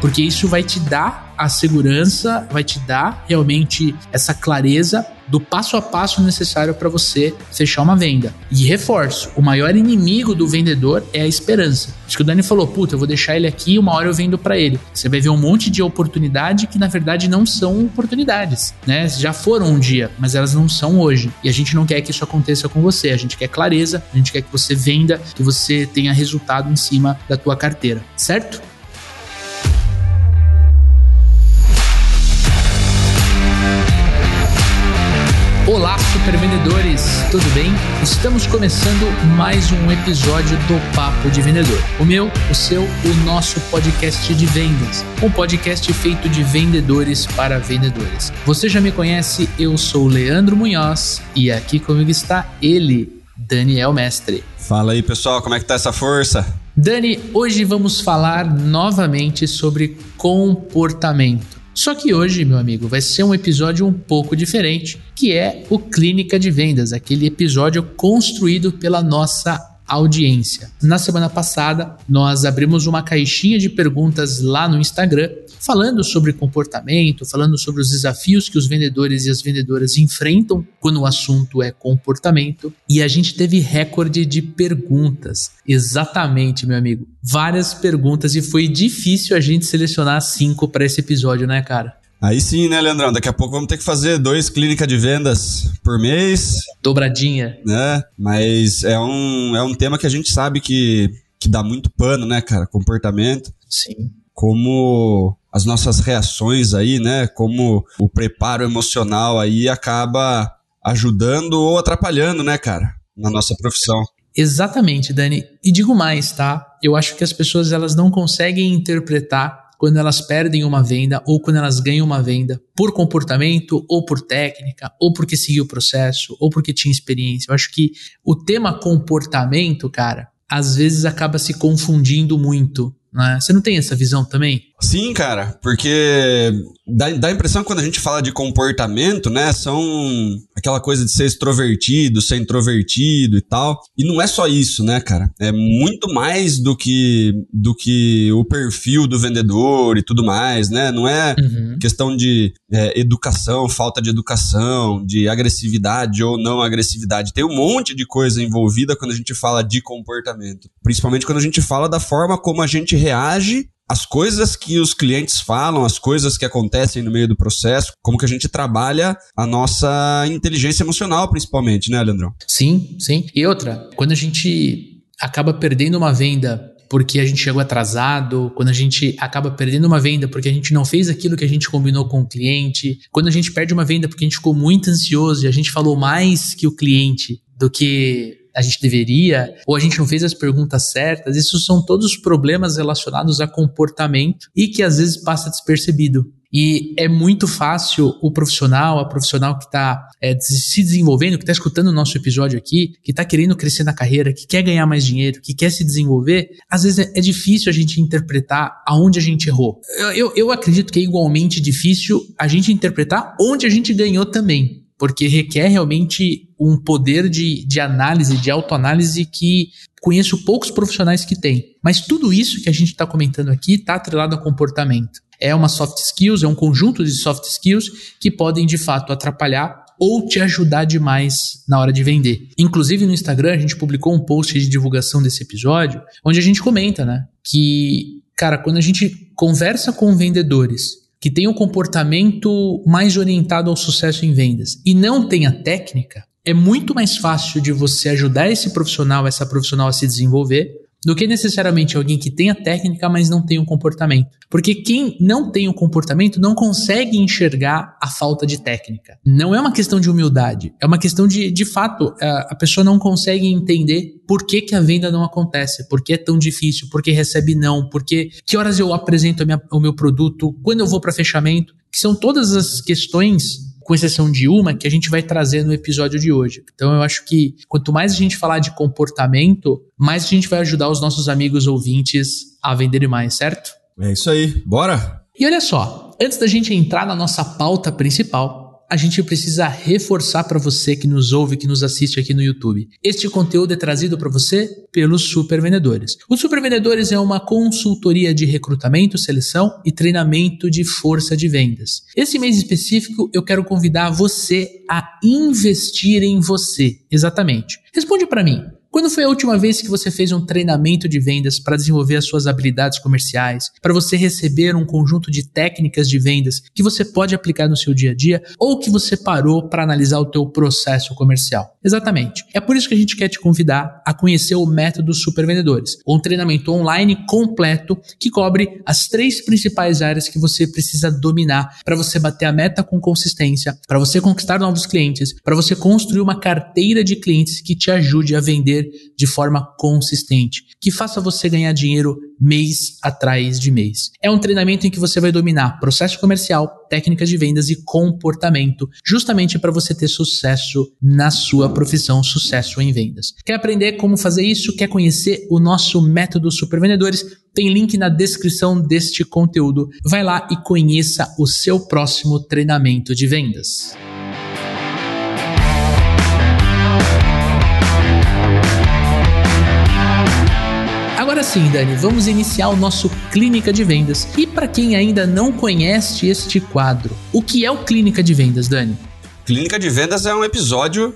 porque isso vai te dar a segurança, vai te dar realmente essa clareza do passo a passo necessário para você fechar uma venda. E reforço, o maior inimigo do vendedor é a esperança. Acho que o Dani falou, puta, eu vou deixar ele aqui, uma hora eu vendo para ele. Você vai ver um monte de oportunidade que, na verdade, não são oportunidades, né? Já foram um dia, mas elas não são hoje. E a gente não quer que isso aconteça com você. A gente quer clareza, a gente quer que você venda, que você tenha resultado em cima da tua carteira, certo? Olá, super vendedores, tudo bem? Estamos começando mais um episódio do Papo de Vendedor. O meu, o seu, o nosso podcast de vendas. Um podcast feito de vendedores para vendedores. Você já me conhece, eu sou o Leandro Munhoz e aqui comigo está ele, Daniel Mestre. Fala aí, pessoal, como é que tá essa força? Dani, hoje vamos falar novamente sobre comportamento. Só que hoje, meu amigo, vai ser um episódio um pouco diferente, que é o Clínica de Vendas, aquele episódio construído pela nossa audiência. Na semana passada, nós abrimos uma caixinha de perguntas lá no Instagram, falando sobre comportamento, falando sobre os desafios que os vendedores e as vendedoras enfrentam quando o assunto é comportamento. E a gente teve recorde de perguntas. Exatamente, meu amigo. Várias perguntas e foi difícil a gente selecionar 5 para esse episódio, né, cara? Aí sim, né, Leandrão? Daqui a pouco vamos ter que fazer 2 clínicas de vendas por mês. Dobradinha. Né? Mas é um tema que a gente sabe que dá muito pano, né, cara? Comportamento. Sim. Como as nossas reações aí, né? Como o preparo emocional aí acaba ajudando ou atrapalhando, né, cara? Na nossa profissão. Exatamente, Dani. E digo mais, tá? Eu acho que as pessoas elas não conseguem interpretar quando elas perdem uma venda ou quando elas ganham uma venda por comportamento ou por técnica ou porque seguiu o processo ou porque tinha experiência. Eu acho que o tema comportamento, cara, às vezes acaba se confundindo muito, né? Você não tem essa visão também? Sim, cara, porque dá a impressão que quando a gente fala de comportamento, né, são aquela coisa de ser extrovertido, ser introvertido e tal. E não é só isso, né, cara? É muito mais do que o perfil do vendedor e tudo mais, né? Não é questão de educação, falta de educação, de agressividade ou não agressividade. Tem um monte de coisa envolvida quando a gente fala de comportamento. Principalmente quando a gente fala da forma como a gente reage as coisas que os clientes falam, as coisas que acontecem no meio do processo, como que a gente trabalha a nossa inteligência emocional, principalmente, né, Leandrão? Sim, sim. E outra, quando a gente acaba perdendo uma venda porque a gente chegou atrasado, quando a gente acaba perdendo uma venda porque a gente não fez aquilo que a gente combinou com o cliente, quando a gente perde uma venda porque a gente ficou muito ansioso e a gente falou mais que o cliente do que a gente deveria, ou a gente não fez as perguntas certas, isso são todos problemas relacionados a comportamento e que às vezes passa despercebido. E é muito fácil o profissional, a profissional que está se desenvolvendo, que está escutando o nosso episódio aqui, que está querendo crescer na carreira, que quer ganhar mais dinheiro, que quer se desenvolver, às vezes é difícil a gente interpretar aonde a gente errou. Eu acredito que é igualmente difícil a gente interpretar onde a gente ganhou também, porque requer realmente um poder de análise, de autoanálise que conheço poucos profissionais que têm. Mas tudo isso que a gente está comentando aqui está atrelado a comportamento. É uma soft skills, é um conjunto de soft skills que podem de fato atrapalhar ou te ajudar demais na hora de vender. Inclusive no Instagram a gente publicou um post de divulgação desse episódio onde a gente comenta, né, que, cara, quando a gente conversa com vendedores que tem um comportamento mais orientado ao sucesso em vendas e não tem a técnica, é muito mais fácil de você ajudar esse profissional, essa profissional a se desenvolver, do que necessariamente alguém que tem a técnica, mas não tem o comportamento. Porque quem não tem o comportamento não consegue enxergar a falta de técnica. Não é uma questão de humildade, é uma questão de fato, a pessoa não consegue entender por que que a venda não acontece, por que é tão difícil, por que recebe não, por que horas eu apresento o meu produto, quando eu vou para fechamento, que são todas as questões, com exceção de uma, que a gente vai trazer no episódio de hoje. Então eu acho que quanto mais a gente falar de comportamento, mais a gente vai ajudar os nossos amigos ouvintes a venderem mais, certo? É isso aí, bora! E olha só, antes da gente entrar na nossa pauta principal, a gente precisa reforçar para você que nos ouve, que nos assiste aqui no YouTube. Este conteúdo é trazido para você pelos Super Vendedores. Os Super Vendedores é uma consultoria de recrutamento, seleção e treinamento de força de vendas. Esse mês específico eu quero convidar você a investir em você. Exatamente. Responde para mim. Quando foi a última vez que você fez um treinamento de vendas para desenvolver as suas habilidades comerciais, para você receber um conjunto de técnicas de vendas que você pode aplicar no seu dia a dia ou que você parou para analisar o teu processo comercial? Exatamente. É por isso que a gente quer te convidar a conhecer o Método Super Vendedores, um treinamento online completo que cobre as 3 principais áreas que você precisa dominar para você bater a meta com consistência, para você conquistar novos clientes, para você construir uma carteira de clientes que te ajude a vender de forma consistente, que faça você ganhar dinheiro mês atrás de mês. É um treinamento em que você vai dominar processo comercial, técnicas de vendas e comportamento, justamente para você ter sucesso na sua profissão, sucesso em vendas. Quer aprender como fazer isso? Quer conhecer o nosso Método Super Vendedores? Tem link na descrição deste conteúdo. Vai lá e conheça o seu próximo treinamento de vendas. Agora sim, Dani, vamos iniciar o nosso Clínica de Vendas. E para quem ainda não conhece este quadro, o que é o Clínica de Vendas, Dani? Clínica de Vendas é um episódio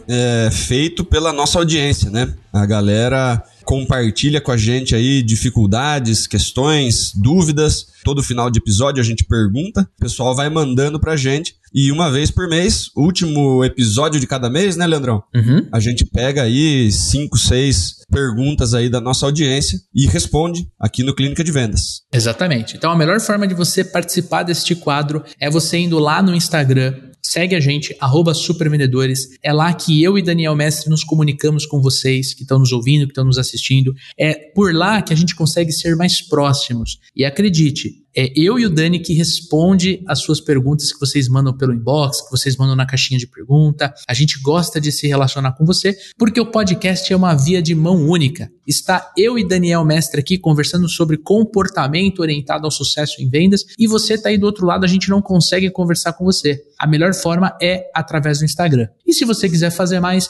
feito pela nossa audiência, né? A galera compartilha com a gente aí dificuldades, questões, dúvidas. Todo final de episódio a gente pergunta, o pessoal vai mandando pra gente. E uma vez por mês, último episódio de cada mês, né, Leandrão? Uhum. A gente pega aí 5, 6 perguntas aí da nossa audiência e responde aqui no Clínica de Vendas. Exatamente. Então a melhor forma de você participar deste quadro é você indo lá no Instagram, segue a gente, @supervendedores. É lá que eu e Daniel Mestre nos comunicamos com vocês que estão nos ouvindo, que estão nos assistindo. É por lá que a gente consegue ser mais próximos. E acredite, é eu e o Dani que responde as suas perguntas que vocês mandam pelo inbox, que vocês mandam na caixinha de pergunta. A gente gosta de se relacionar com você, porque o podcast é uma via de mão única. Está eu e Daniel Mestre aqui conversando sobre comportamento orientado ao sucesso em vendas e você está aí do outro lado, a gente não consegue conversar com você. A melhor forma é através do Instagram. E se você quiser fazer mais,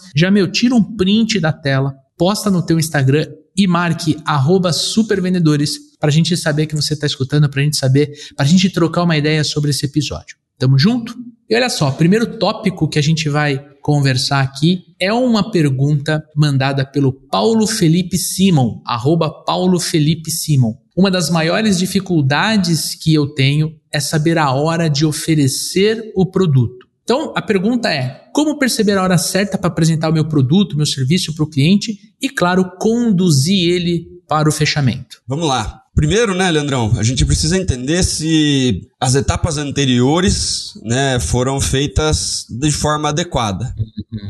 tira um print da tela, posta no teu Instagram e marque @supervendedores para a gente saber que você está escutando, para a gente saber, para a gente trocar uma ideia sobre esse episódio. Tamo junto? E olha só, o primeiro tópico que a gente vai conversar aqui é uma pergunta mandada pelo Paulo Felipe Simon, @PauloFelipeSimon. Uma das maiores dificuldades que eu tenho é saber a hora de oferecer o produto. Então, a pergunta é: como perceber a hora certa para apresentar o meu produto, meu serviço para o cliente e, claro, conduzir ele para o fechamento? Vamos lá. Primeiro, né, Leandrão, a gente precisa entender se as etapas anteriores, né, foram feitas de forma adequada.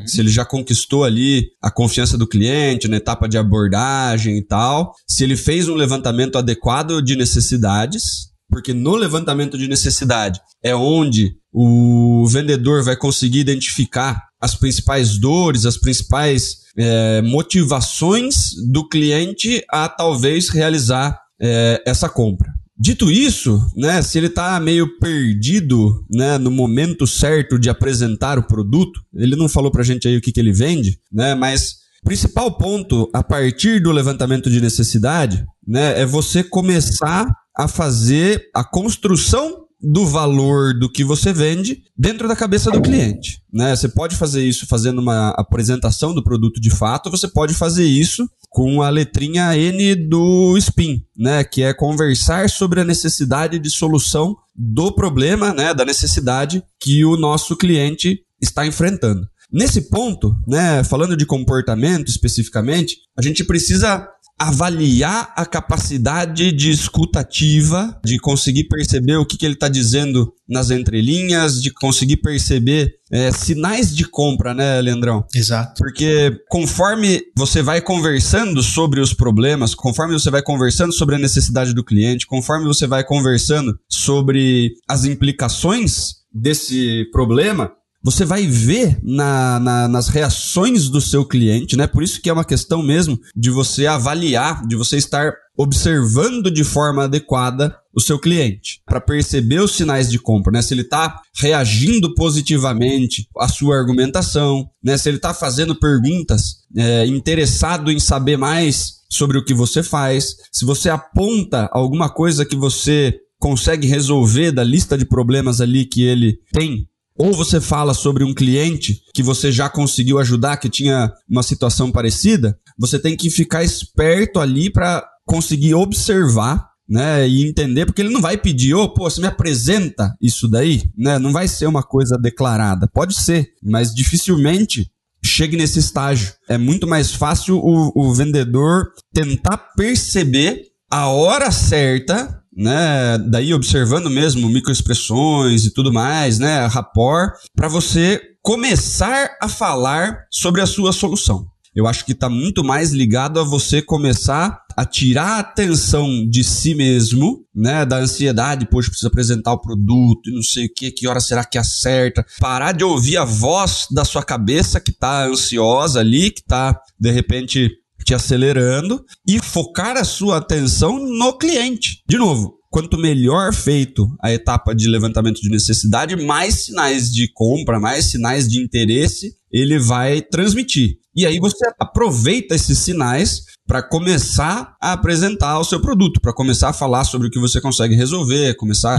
Se ele já conquistou ali a confiança do cliente na etapa de abordagem e tal, se ele fez um levantamento adequado de necessidades, porque no levantamento de necessidade é onde o vendedor vai conseguir identificar as principais dores, as principais motivações do cliente a talvez realizar essa compra. Dito isso, né, se ele está meio perdido, né, no momento certo de apresentar o produto, ele não falou para a gente aí o que ele vende, né, mas o principal ponto a partir do levantamento de necessidade, né, é você começar a fazer a construção do valor do que você vende dentro da cabeça do cliente, né? Você pode fazer isso fazendo uma apresentação do produto de fato, você pode fazer isso com a letrinha N do SPIN, né? Que é conversar sobre a necessidade de solução do problema, né? Da necessidade que o nosso cliente está enfrentando. Nesse ponto, né? Falando de comportamento especificamente, a gente precisa avaliar a capacidade de escutativa, de conseguir perceber o que ele está dizendo nas entrelinhas, de conseguir perceber sinais de compra, né, Leandrão? Exato. Porque conforme você vai conversando sobre os problemas, conforme você vai conversando sobre a necessidade do cliente, conforme você vai conversando sobre as implicações desse problema, você vai ver nas reações do seu cliente, né? Por isso que é uma questão mesmo de você avaliar, de você estar observando de forma adequada o seu cliente, para perceber os sinais de compra, né? Se ele está reagindo positivamente à sua argumentação, né? Se ele está fazendo perguntas, interessado em saber mais sobre o que você faz, se você aponta alguma coisa que você consegue resolver da lista de problemas ali que ele tem, ou você fala sobre um cliente que você já conseguiu ajudar, que tinha uma situação parecida, você tem que ficar esperto ali para conseguir observar, né, e entender, porque ele não vai pedir, você me apresenta isso daí, né? Não vai ser uma coisa declarada. Pode ser, mas dificilmente chegue nesse estágio. É muito mais fácil o vendedor tentar perceber a hora certa, né, daí observando mesmo microexpressões e tudo mais, né, rapport, para você começar a falar sobre a sua solução. Eu acho que está muito mais ligado a você começar a tirar a atenção de si mesmo, né, da ansiedade, poxa, preciso apresentar o produto e não sei o que hora será que acerta, parar de ouvir a voz da sua cabeça que está ansiosa ali, que está de repente te acelerando, e focar a sua atenção no cliente. De novo, quanto melhor feito a etapa de levantamento de necessidade, mais sinais de compra, mais sinais de interesse ele vai transmitir. E aí você aproveita esses sinais para começar a apresentar o seu produto, para começar a falar sobre o que você consegue resolver, começar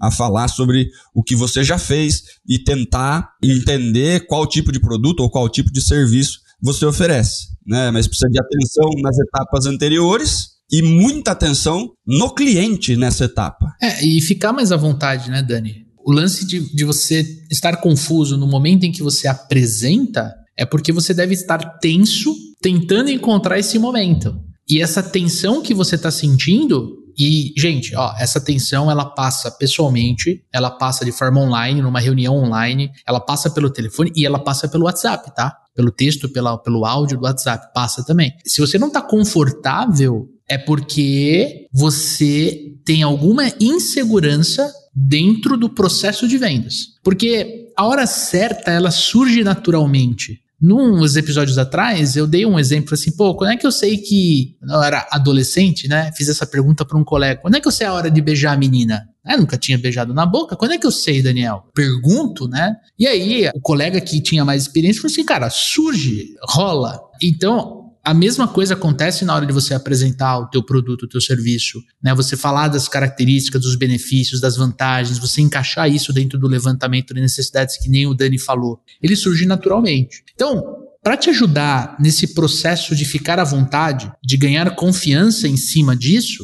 a falar sobre o que você já fez e tentar entender qual tipo de produto ou qual tipo de serviço você oferece, né? Mas precisa de atenção nas etapas anteriores e muita atenção no cliente nessa etapa. E ficar mais à vontade, né, Dani? O lance de você estar confuso no momento em que você apresenta é porque você deve estar tenso tentando encontrar esse momento. E essa tensão que você está sentindo... E, gente, essa tensão, ela passa pessoalmente, ela passa de forma online, numa reunião online, ela passa pelo telefone e ela passa pelo WhatsApp, tá? Pelo texto, pelo áudio do WhatsApp, passa também. Se você não tá confortável, é porque você tem alguma insegurança dentro do processo de vendas. Porque a hora certa, ela surge naturalmente. Nos episódios atrás, eu dei um exemplo assim, quando é que eu sei que... Eu era adolescente, né? Fiz essa pergunta para um colega. Quando é que eu sei a hora de beijar a menina? Eu nunca tinha beijado na boca. Quando é que eu sei, Daniel? Pergunto, né? E aí, o colega que tinha mais experiência falou assim, cara, surge, rola. Então... A mesma coisa acontece na hora de você apresentar o teu produto, o teu serviço, né? Você falar das características, dos benefícios, das vantagens, você encaixar isso dentro do levantamento de necessidades que nem o Dani falou. Ele surge naturalmente. Então, para te ajudar nesse processo de ficar à vontade, de ganhar confiança em cima disso,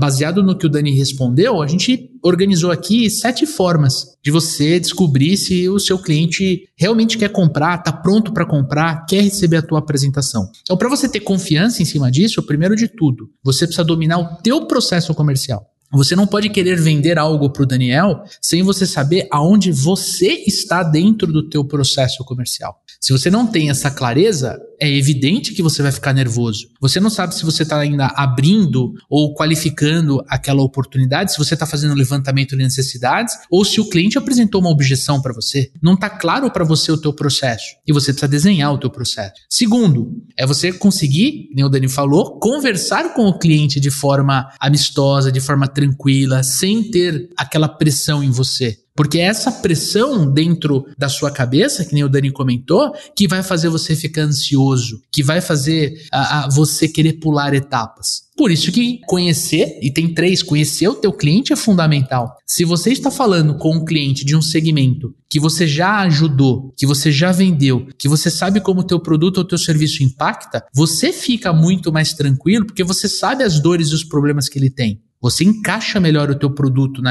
baseado no que o Dani respondeu, a gente organizou aqui 7 formas de você descobrir se o seu cliente realmente quer comprar, está pronto para comprar, quer receber a tua apresentação. Então, para você ter confiança em cima disso, primeiro de tudo, você precisa dominar o teu processo comercial. Você não pode querer vender algo para o Daniel sem você saber aonde você está dentro do teu processo comercial. Se você não tem essa clareza, é evidente que você vai ficar nervoso. Você não sabe se você está ainda abrindo ou qualificando aquela oportunidade, se você está fazendo um levantamento de necessidades ou se o cliente apresentou uma objeção para você. Não está claro para você o teu processo e você precisa desenhar o teu processo. Segundo, é você conseguir, como o Dani falou, conversar com o cliente de forma amistosa, de forma tranquila, sem ter aquela pressão em você. Porque é essa pressão dentro da sua cabeça, que nem o Dani comentou, que vai fazer você ficar ansioso, que vai fazer você querer pular etapas. Por isso que conhecer, e tem 3, conhecer o teu cliente é fundamental. Se você está falando com um cliente de um segmento que você já ajudou, que você já vendeu, que você sabe como o teu produto ou o teu serviço impacta, você fica muito mais tranquilo porque você sabe as dores e os problemas que ele tem. Você encaixa melhor o teu produto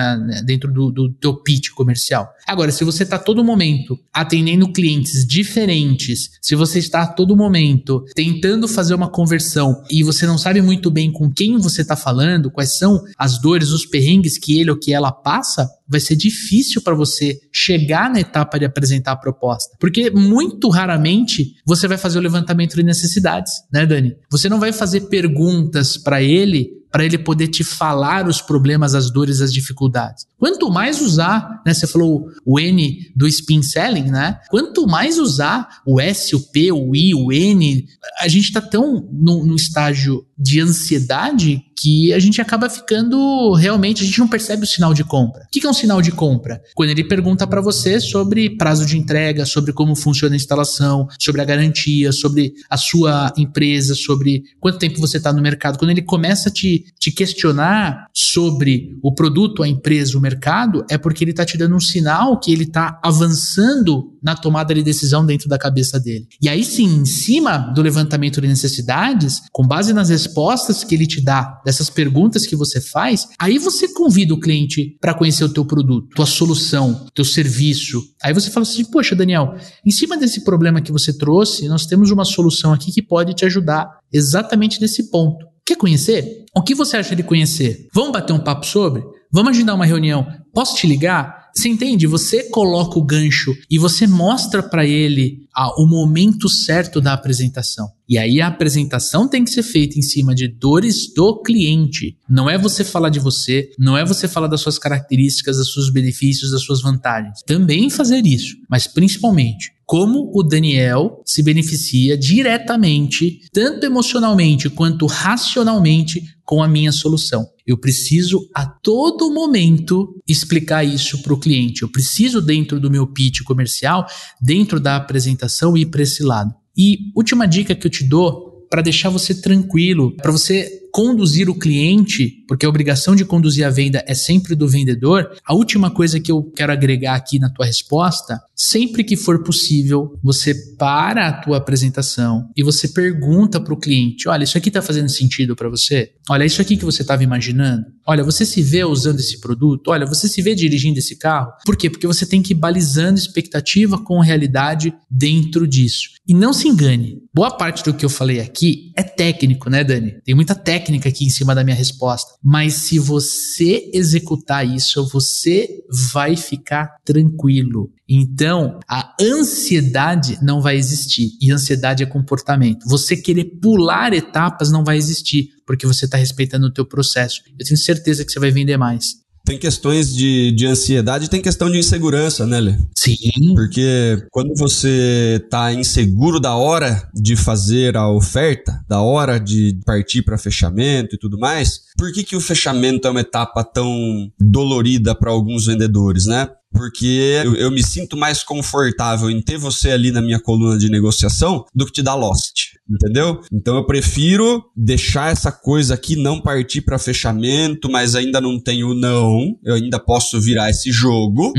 dentro do teu pitch comercial. Agora, se você está a todo momento atendendo clientes diferentes, se você está a todo momento tentando fazer uma conversão e você não sabe muito bem com quem você está falando, quais são as dores, os perrengues que ele ou que ela passa, vai ser difícil para você chegar na etapa de apresentar a proposta. Porque muito raramente você vai fazer o levantamento de necessidades, né, Dani? Você não vai fazer perguntas para ele poder te falar os problemas, as dores, as dificuldades. Quanto mais usar, né? Você falou o N do Spin Selling, né? Quanto mais usar o S, o P, o I, o N, a gente está tão num estágio de ansiedade que a gente acaba ficando realmente, a gente não percebe o sinal de compra. O que é um sinal de compra? Quando ele pergunta para você sobre prazo de entrega, sobre como funciona a instalação, sobre a garantia, sobre a sua empresa, sobre quanto tempo você está no mercado. Quando ele começa a te questionar sobre o produto, a empresa, o mercado, é porque ele está te dando um sinal que ele está avançando na tomada de decisão dentro da cabeça dele. E aí sim, em cima do levantamento de necessidades, com base nas respostas que ele te dá, dessas perguntas que você faz, aí você convida o cliente para conhecer o teu produto, tua solução, teu serviço. Aí você fala assim, poxa, Daniel, em cima desse problema que você trouxe, nós temos uma solução aqui que pode te ajudar exatamente nesse ponto. Quer conhecer? O que você acha de conhecer? Vamos bater um papo sobre? Vamos agendar uma reunião? Posso te ligar? Você entende? Você coloca o gancho e você mostra para ele o momento certo da apresentação. E aí a apresentação tem que ser feita em cima de dores do cliente. Não é você falar de você, não é você falar das suas características, dos seus benefícios, das suas vantagens. Também fazer isso, mas principalmente como o Daniel se beneficia diretamente, tanto emocionalmente quanto racionalmente, com a minha solução. Eu preciso a todo momento explicar isso para o cliente. Eu preciso, dentro do meu pitch comercial, dentro da apresentação, ir para esse lado. E última dica que eu te dou para deixar você tranquilo, para você conduzir o cliente, porque a obrigação de conduzir a venda é sempre do vendedor, a última coisa que eu quero agregar aqui na tua resposta, sempre que for possível, você para a tua apresentação e você pergunta para o cliente, olha, isso aqui está fazendo sentido para você? Olha, isso aqui que você estava imaginando? Olha, você se vê usando esse produto? Olha, você se vê dirigindo esse carro? Por quê? Porque você tem que ir balizando expectativa com realidade dentro disso. E não se engane, boa parte do que eu falei aqui é técnico, né, Dani? Tem muita técnica aqui em cima da minha resposta. Mas se você executar isso, você vai ficar tranquilo. Então, a ansiedade não vai existir. E ansiedade é comportamento. Você querer pular etapas não vai existir, porque você está respeitando o teu processo. Eu tenho certeza que você vai vender mais. Tem questões de ansiedade, tem questão de insegurança, né, Lê? Sim. Porque quando você está inseguro da hora de fazer a oferta, da hora de partir para fechamento e tudo mais, por que o fechamento é uma etapa tão dolorida para alguns vendedores, né? Porque eu me sinto mais confortável em ter você ali na minha coluna de negociação do que te dar lost, entendeu? Então eu prefiro deixar essa coisa aqui, não partir para fechamento, mas ainda não tenho não, eu ainda posso virar esse jogo,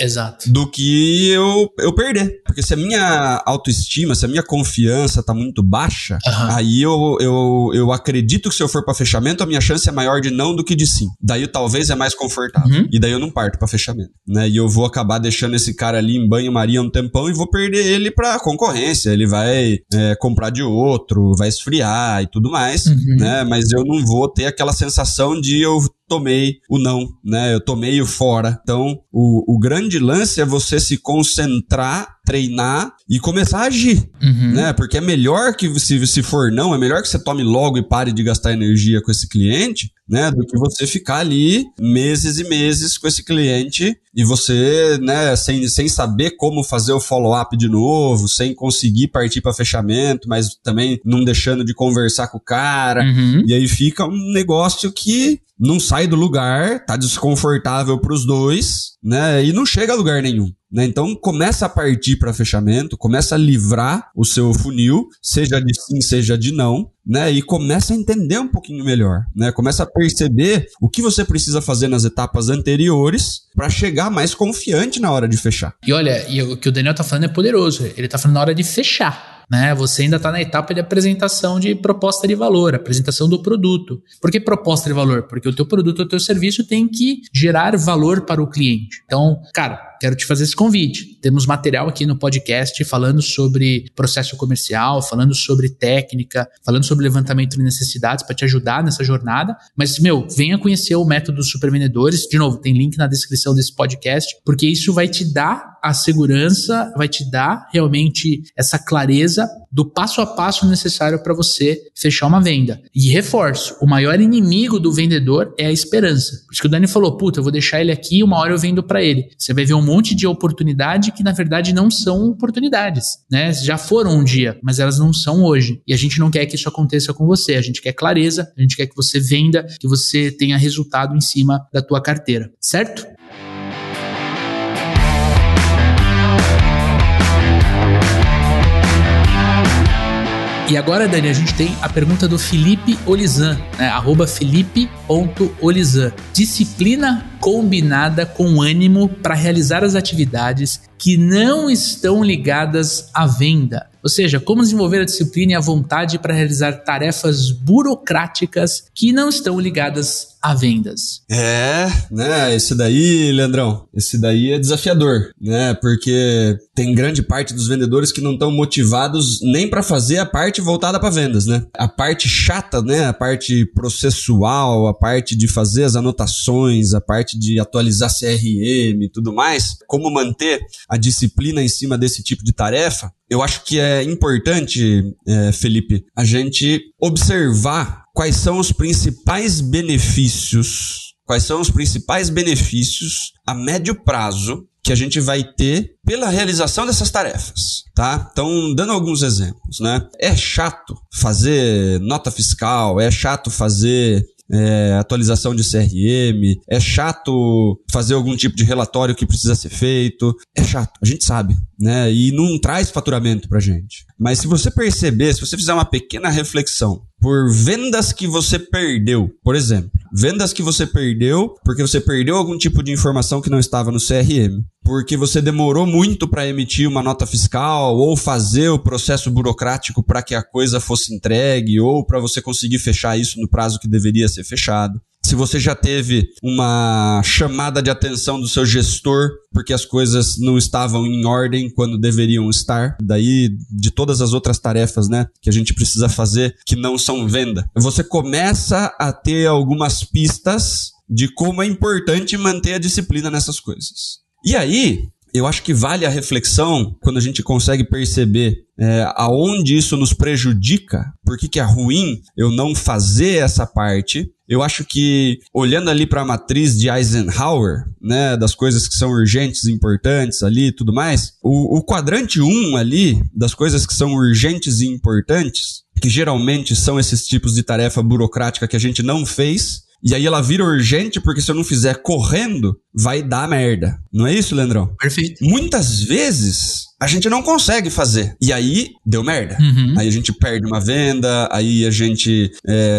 exato, do que eu perder. Porque se a minha autoestima, se a minha confiança tá muito baixa, aí eu acredito que se eu for para fechamento, a minha chance é maior de não do que de sim. Daí talvez é mais confortável, e daí eu não parto para fechamento, né? E eu vou acabar deixando esse cara ali em banho-maria um tempão e vou perder ele pra concorrência. Ele vai comprar de outro, vai esfriar e tudo mais, né? Mas eu não vou ter aquela sensação de eu tomei o não, né? Eu tomei o fora. Então, o grande lance é você se concentrar, treinar e começar a agir, né? Porque é melhor que, se for não, é melhor que você tome logo e pare de gastar energia com esse cliente, né? Do que você ficar ali meses e meses com esse cliente e você, né, sem saber como fazer o follow-up de novo, sem conseguir partir para fechamento, mas também não deixando de conversar com o cara. E aí fica um negócio que não sai do lugar, tá desconfortável pros dois, né? E não chega a lugar nenhum, né? Então começa a partir para fechamento, começa a livrar o seu funil, seja de sim, seja de não, né? E começa a entender um pouquinho melhor, né? Começa a perceber o que você precisa fazer nas etapas anteriores para chegar mais confiante na hora de fechar. E olha, o que o Daniel tá falando é poderoso, ele tá falando na hora de fechar, né? Você ainda está na etapa de apresentação de proposta de valor, apresentação do produto. Por que proposta de valor? Porque o teu produto ou o teu serviço tem que gerar valor para o cliente. Então, cara, quero te fazer esse convite. Temos material aqui no podcast falando sobre processo comercial, falando sobre técnica, falando sobre levantamento de necessidades para te ajudar nessa jornada. Mas, venha conhecer o Método Super Vendedores. De novo, tem link na descrição desse podcast, porque isso vai te dar a segurança, vai te dar realmente essa clareza do passo a passo necessário para você fechar uma venda. E reforço, o maior inimigo do vendedor é a esperança. Por isso que o Dani falou, puta, eu vou deixar ele aqui, uma hora eu vendo para ele. Você vai ver um monte de oportunidade que na verdade não são oportunidades, né? Já foram um dia, mas elas não são hoje. E a gente não quer que isso aconteça com você. A gente quer clareza, a gente quer que você venda, que você tenha resultado em cima da tua carteira, certo? E agora, Dani, a gente tem a pergunta do Felipe Olizan, né? @Felipe.Olizan. Disciplina combinada com ânimo para realizar as atividades que não estão ligadas à venda. Ou seja, como desenvolver a disciplina e a vontade para realizar tarefas burocráticas que não estão ligadas a vendas. É, né? Esse daí, Leandrão, esse daí é desafiador, né? Porque tem grande parte dos vendedores que não estão motivados nem para fazer a parte voltada para vendas, né? A parte chata, né? A parte processual, a parte de fazer as anotações, a parte de atualizar CRM e tudo mais. Como manter a disciplina em cima desse tipo de tarefa? Eu acho que é importante, Felipe, a gente observar quais são os principais benefícios, a médio prazo que a gente vai ter pela realização dessas tarefas, tá? Então, dando alguns exemplos, né? É chato fazer nota fiscal, é chato fazer atualização de CRM, é chato fazer algum tipo de relatório que precisa ser feito, é chato, a gente sabe, né? E não traz faturamento pra gente. Mas se você perceber, se você fizer uma pequena reflexão por vendas que você perdeu, por exemplo, vendas que você perdeu porque você perdeu algum tipo de informação que não estava no CRM, porque você demorou muito para emitir uma nota fiscal ou fazer o processo burocrático para que a coisa fosse entregue ou para você conseguir fechar isso no prazo que deveria ser fechado. Se você já teve uma chamada de atenção do seu gestor porque as coisas não estavam em ordem quando deveriam estar, daí de todas as outras tarefas, né, que a gente precisa fazer que não são venda. Você começa a ter algumas pistas de como é importante manter a disciplina nessas coisas. E aí, eu acho que vale a reflexão quando a gente consegue perceber aonde isso nos prejudica, por que é ruim eu não fazer essa parte. Eu acho que, olhando ali para a matriz de Eisenhower, né, das coisas que são urgentes, importantes ali e tudo mais, o quadrante 1 ali, das coisas que são urgentes e importantes, que geralmente são esses tipos de tarefa burocrática que a gente não fez, e aí ela vira urgente porque se eu não fizer correndo, vai dar merda. Não é isso, Leandrão? Perfeito. Muitas vezes a gente não consegue fazer. E aí deu merda. Uhum. Aí a gente perde uma venda, aí a gente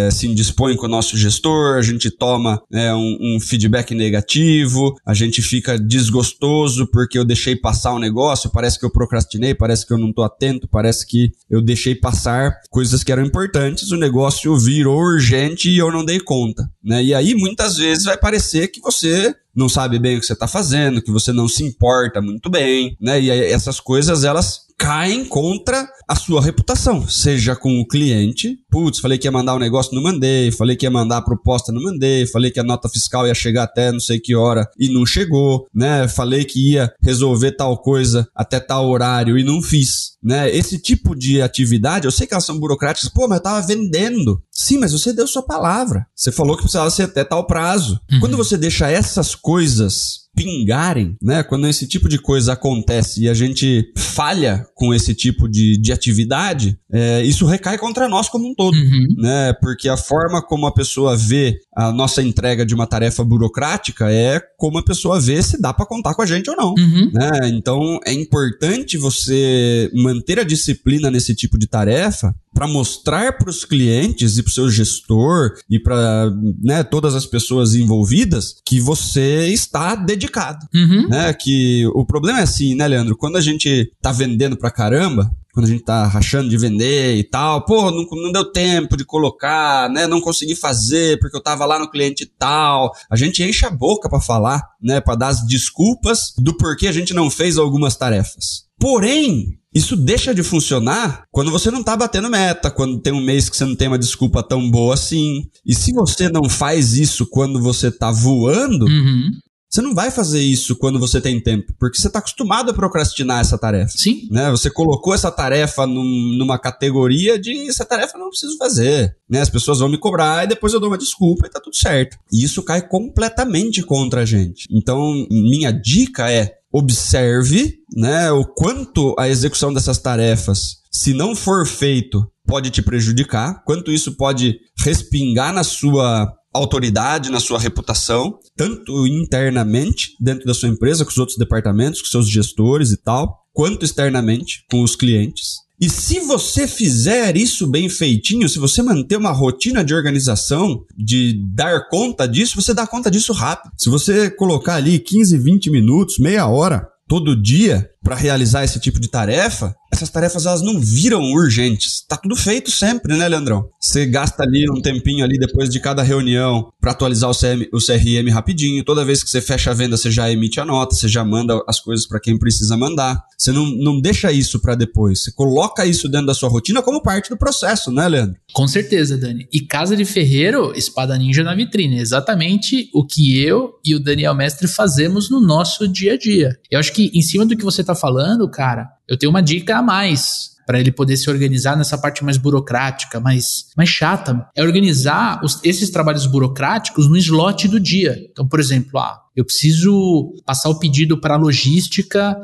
se indispõe com o nosso gestor, a gente toma um feedback negativo, a gente fica desgostoso porque eu deixei passar um negócio, parece que eu procrastinei, parece que eu não tô atento, parece que eu deixei passar coisas que eram importantes, o negócio virou urgente e eu não dei conta, né? E aí muitas vezes vai parecer que você não sabe bem o que você está fazendo, que você não se importa muito bem, né? E essas coisas, elas caem contra a sua reputação, seja com o cliente, putz, falei que ia mandar um negócio, não mandei, falei que ia mandar a proposta, não mandei, falei que a nota fiscal ia chegar até não sei que hora e não chegou, né? Falei que ia resolver tal coisa até tal horário e não fiz, né? Esse tipo de atividade, eu sei que elas são burocráticas, pô, mas eu tava vendendo. Sim, mas você deu sua palavra, você falou que precisava ser até tal prazo. Uhum. Quando você deixa essas coisas pingarem, né? Quando esse tipo de coisa acontece e a gente falha com esse tipo de atividade, isso recai contra nós como um todo, uhum, né? Porque a forma como a pessoa vê a nossa entrega de uma tarefa burocrática é como a pessoa vê se dá para contar com a gente ou não, uhum, né? Então é importante você manter a disciplina nesse tipo de tarefa para mostrar para os clientes e para o seu gestor e para, né, todas as pessoas envolvidas que você está dedicado, uhum, né? Que o problema é assim, né, Leandro? Quando a gente tá vendendo pra caramba, quando a gente tá rachando de vender e tal, pô, não deu tempo de colocar, né? Não consegui fazer porque eu tava lá no cliente tal. A gente enche a boca pra falar, né? Pra dar as desculpas do porquê a gente não fez algumas tarefas. Porém, isso deixa de funcionar quando você não tá batendo meta, quando tem um mês que você não tem uma desculpa tão boa assim. E se você não faz isso quando você tá voando, uhum, Você não vai fazer isso quando você tem tempo, porque você está acostumado a procrastinar essa tarefa. Sim. Né? Você colocou essa tarefa numa categoria de essa tarefa eu não preciso fazer. Né? As pessoas vão me cobrar e depois eu dou uma desculpa e tá tudo certo. E isso cai completamente contra a gente. Então, minha dica é observe, né, o quanto a execução dessas tarefas, se não for feito, pode te prejudicar, quanto isso pode respingar na sua autoridade, na sua reputação, tanto internamente, dentro da sua empresa, com os outros departamentos, com seus gestores e tal, quanto externamente, com os clientes. E se você fizer isso bem feitinho, se você manter uma rotina de organização, de dar conta disso, você dá conta disso rápido. Se você colocar ali 15, 20 minutos, meia hora, todo dia, para realizar esse tipo de tarefa, essas tarefas elas não viram urgentes. Tá tudo feito sempre, né, Leandrão? Você gasta ali um tempinho ali depois de cada reunião para atualizar o CRM rapidinho. Toda vez que você fecha a venda, você já emite a nota, você já manda as coisas para quem precisa mandar. Você não deixa isso para depois. Você coloca isso dentro da sua rotina como parte do processo, né, Leandro? Com certeza, Dani. E casa de ferreiro, espada ninja na vitrine. É exatamente o que eu e o Daniel Mestre fazemos no nosso dia a dia. Eu acho que em cima do que você tá falando, cara, eu tenho uma dica a mais para ele poder se organizar nessa parte mais burocrática, mais chata. É organizar esses trabalhos burocráticos no slot do dia. Então, por exemplo, eu preciso passar o pedido para a logística,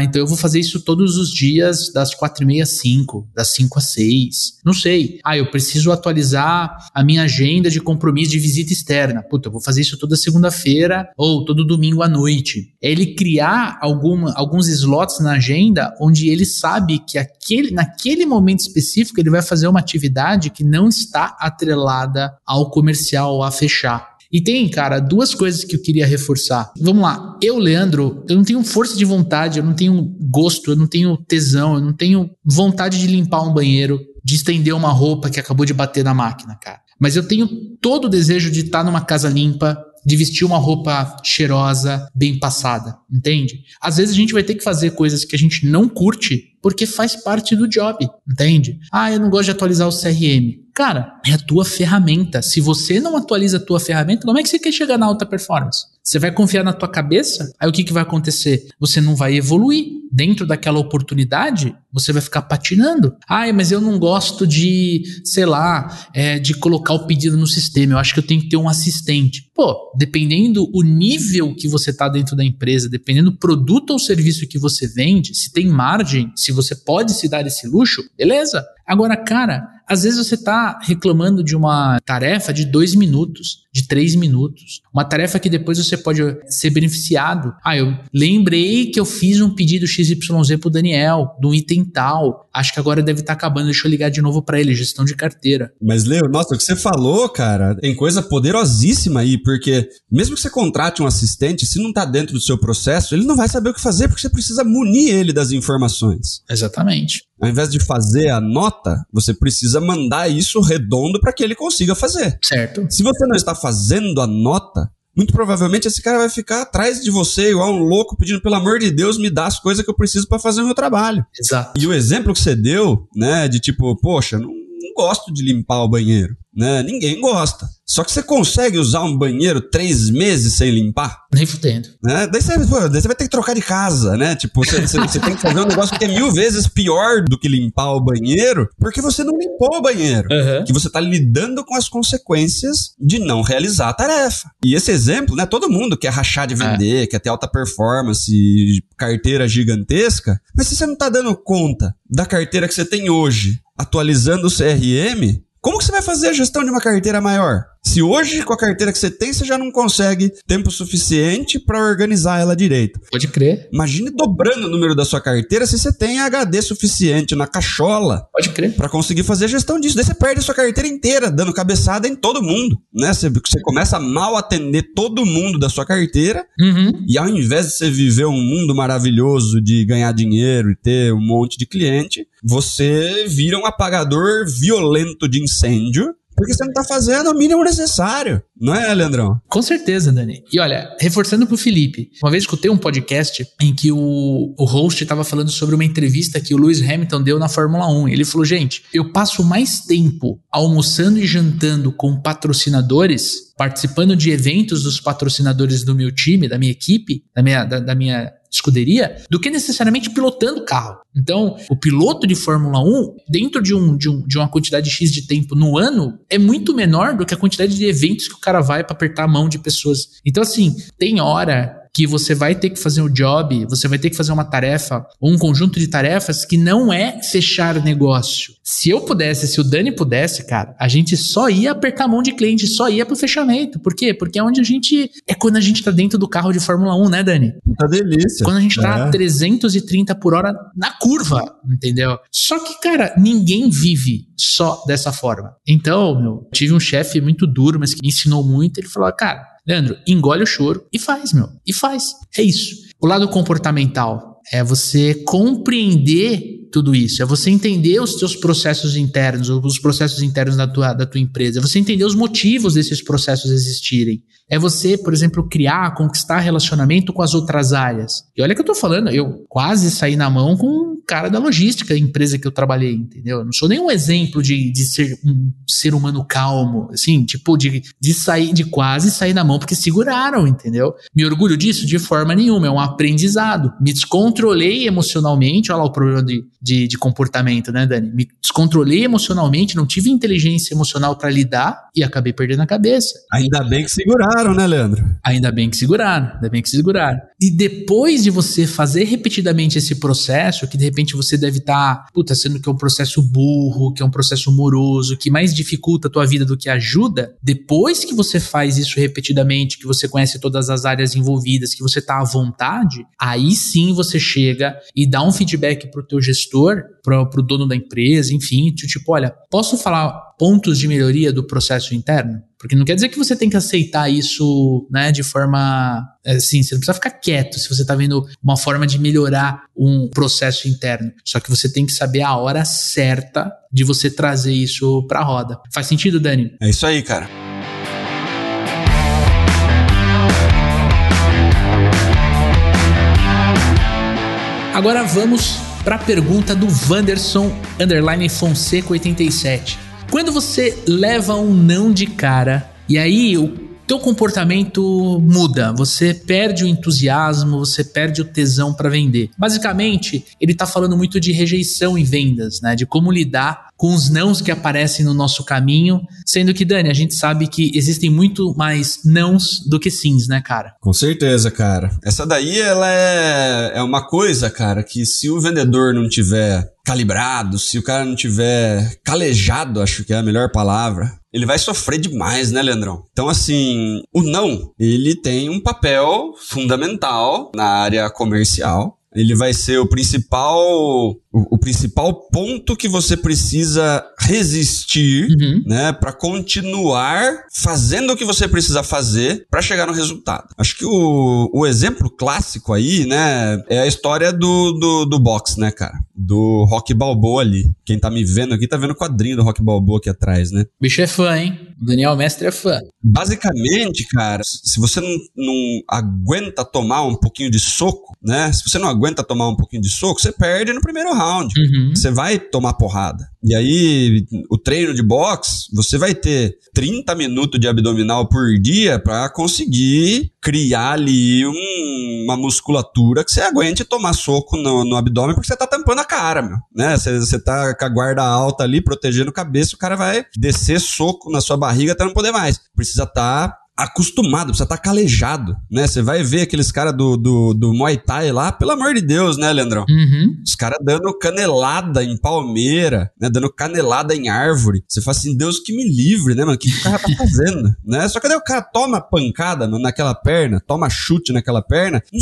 então eu vou fazer isso todos os dias das 4h30 às 5h, das 5h às 6h. Não sei. Eu preciso atualizar a minha agenda de compromisso de visita externa. Puta, eu vou fazer isso toda segunda-feira ou todo domingo à noite. É ele criar alguns slots na agenda onde ele sabe que naquele momento específico ele vai fazer uma atividade que não está atrelada ao comercial, a fechar. E tem, cara, duas coisas que eu queria reforçar. Vamos lá. Eu, Leandro, eu não tenho força de vontade, eu não tenho gosto, eu não tenho tesão, eu não tenho vontade de limpar um banheiro, de estender uma roupa que acabou de bater na máquina, cara. Mas eu tenho todo o desejo de estar numa casa limpa, de vestir uma roupa cheirosa, bem passada, entende? Às vezes a gente vai ter que fazer coisas que a gente não curte porque faz parte do job, entende? Eu não gosto de atualizar o CRM. Cara, é a tua ferramenta. Se você não atualiza a tua ferramenta, como é que você quer chegar na alta performance? Você vai confiar na tua cabeça? Aí o que vai acontecer? Você não vai evoluir. Dentro daquela oportunidade, você vai ficar patinando. Mas eu não gosto de, de colocar o pedido no sistema. Eu acho que eu tenho que ter um assistente. Dependendo o nível que você está dentro da empresa, dependendo do produto ou serviço que você vende, se tem margem, se você pode se dar esse luxo, beleza. Agora, cara, às vezes você está reclamando de uma tarefa de 2 minutos, de 3 minutos. Uma tarefa que depois você pode ser beneficiado. Eu lembrei que eu fiz um pedido XYZ pro Daniel, de um item tal. Acho que agora deve estar acabando. Deixa eu ligar de novo para ele, gestão de carteira. Mas, Leo, nossa, o que você falou, cara, tem coisa poderosíssima aí, porque mesmo que você contrate um assistente, se não está dentro do seu processo, ele não vai saber o que fazer, porque você precisa munir ele das informações. Exatamente. Ao invés de fazer a nota, você precisa mandar isso redondo para que ele consiga fazer. Certo. Se você não está fazendo a nota, muito provavelmente esse cara vai ficar atrás de você igual um louco pedindo, pelo amor de Deus, me dá as coisas que eu preciso para fazer o meu trabalho. Exato. E o exemplo que você deu, né, de tipo, poxa, não gosto de limpar o banheiro, né? Ninguém gosta. Só que você consegue usar um banheiro 3 meses sem limpar? Nem fudendo. Né? Daí você vai ter que trocar de casa, né? Tipo, você tem que fazer um negócio que é 1000 vezes pior do que limpar o banheiro, porque você não limpou o banheiro. Uhum. Que você tá lidando com as consequências de não realizar a tarefa. E esse exemplo, né? Todo mundo quer rachar de vender, quer ter alta performance, carteira gigantesca, mas se você não tá dando conta da carteira que você tem hoje, atualizando o CRM, como que você vai fazer a gestão de uma carteira maior? Se hoje, com a carteira que você tem, você já não consegue tempo suficiente para organizar ela direito. Pode crer. Imagine dobrando o número da sua carteira se você tem HD suficiente na cachola. Pode crer. Para conseguir fazer a gestão disso. Daí você perde a sua carteira inteira, dando cabeçada em todo mundo, né? Você começa a mal atender todo mundo da sua carteira. Uhum. E ao invés de você viver um mundo maravilhoso de ganhar dinheiro e ter um monte de cliente, você vira um apagador violento de incêndio Porque você não está fazendo o mínimo necessário. Não é, Leandrão? Com certeza, Dani. E olha, reforçando pro Felipe. Uma vez escutei um podcast em que o host estava falando sobre uma entrevista que o Lewis Hamilton deu na Fórmula 1. Ele falou, gente, eu passo mais tempo almoçando e jantando com patrocinadores, participando de eventos dos patrocinadores do meu time, da minha equipe, da minha escuderia, do que necessariamente pilotando carro. Então, o piloto de Fórmula 1, dentro de uma quantidade X de tempo no ano, é muito menor do que a quantidade de eventos que o cara vai para apertar a mão de pessoas. Então, assim, tem hora que você vai ter que fazer um job, você vai ter que fazer uma tarefa, ou um conjunto de tarefas que não é fechar negócio. Se eu pudesse, se o Dani pudesse, cara, a gente só ia apertar a mão de cliente, só ia pro fechamento. Por quê? Porque é onde a gente... É quando a gente tá dentro do carro de Fórmula 1, né, Dani? Tá delícia. Quando a gente tá a 330 por hora na curva, entendeu? Só que, cara, ninguém vive só dessa forma. Então, meu, tive um chefe muito duro, mas que me ensinou muito. Ele falou, cara, Leandro, engole o choro e faz, meu. E faz. É isso. O lado comportamental é você compreender tudo isso, é você entender os teus processos internos, os processos internos da tua empresa, é você entender os motivos desses processos existirem, é você, por exemplo, criar, conquistar relacionamento com as outras áreas. E olha que eu tô falando, eu quase saí na mão com um cara da logística, a empresa que eu trabalhei, entendeu? Eu não sou nenhum exemplo de ser um ser humano calmo, assim, tipo, de quase sair na mão porque seguraram, entendeu? Me orgulho disso de forma nenhuma, é um aprendizado. Me descontrolei emocionalmente, olha lá o problema de comportamento, né, Dani? Me descontrolei emocionalmente, não tive inteligência emocional para lidar e acabei perdendo a cabeça. Ainda bem que seguraram, né, Leandro? Ainda bem que seguraram. E depois de você fazer repetidamente esse processo, que de repente você deve estar, sendo que é um processo burro, que é um processo moroso, que mais dificulta a tua vida do que ajuda, depois que você faz isso repetidamente, que você conhece todas as áreas envolvidas, que você tá à vontade, aí sim você chega e dá um feedback pro teu gestor, para o dono da empresa, enfim, tipo, olha, posso falar pontos de melhoria do processo interno? Porque não quer dizer que você tem que aceitar isso, né, de forma, assim, você não precisa ficar quieto se você está vendo uma forma de melhorar um processo interno. Só que você tem que saber a hora certa de você trazer isso para a roda. Faz sentido, Dani? É isso aí, cara. Agora vamos para a pergunta do Vanderson Underline Fonseca 87. Quando você leva um não de cara e aí o teu comportamento muda, você perde o entusiasmo, você perde o tesão para vender. Basicamente, ele está falando muito de rejeição em vendas, né? De como lidar com os nãos que aparecem no nosso caminho, sendo que, Dani, a gente sabe que existem muito mais nãos do que sims, né, cara? Com certeza, cara. Essa daí, ela é uma coisa, cara, que se o vendedor não tiver calibrado, se o cara não tiver calejado, acho que é a melhor palavra, ele vai sofrer demais, né, Leandrão? Então, assim, o não, ele tem um papel fundamental na área comercial. Ele vai ser o principal ponto que você precisa resistir, né, para continuar fazendo o que você precisa fazer para chegar no resultado. Acho que o exemplo clássico aí, né, é a história do boxe, né, cara? Do Rocky Balboa ali. Quem tá me vendo aqui tá vendo o quadrinho do Rocky Balboa aqui atrás, né? O bicho é fã, hein? O Daniel Mestre é fã. Basicamente, cara, se você não aguenta tomar um pouquinho de soco, né? Se você não aguenta tomar um pouquinho de soco, você perde no primeiro round. Você vai tomar porrada. E aí, o treino de boxe, você vai ter 30 minutos de abdominal por dia para conseguir criar ali uma musculatura que você aguente tomar soco no abdômen, porque você tá tampando a cara, meu, né? Você tá com a guarda alta ali, protegendo a cabeça, o cara vai descer soco na sua barriga até não poder mais. Precisa estar acostumado, precisa estar calejado, né? Você vai ver aqueles caras do Muay Thai lá, pelo amor de Deus, né, Leandrão? Os caras dando canelada em palmeira, né? Dando canelada em árvore. Você fala assim, Deus que me livre, né, mano? O que o cara tá fazendo, né? Só que daí o cara toma pancada, mano, naquela perna, toma chute naquela perna, não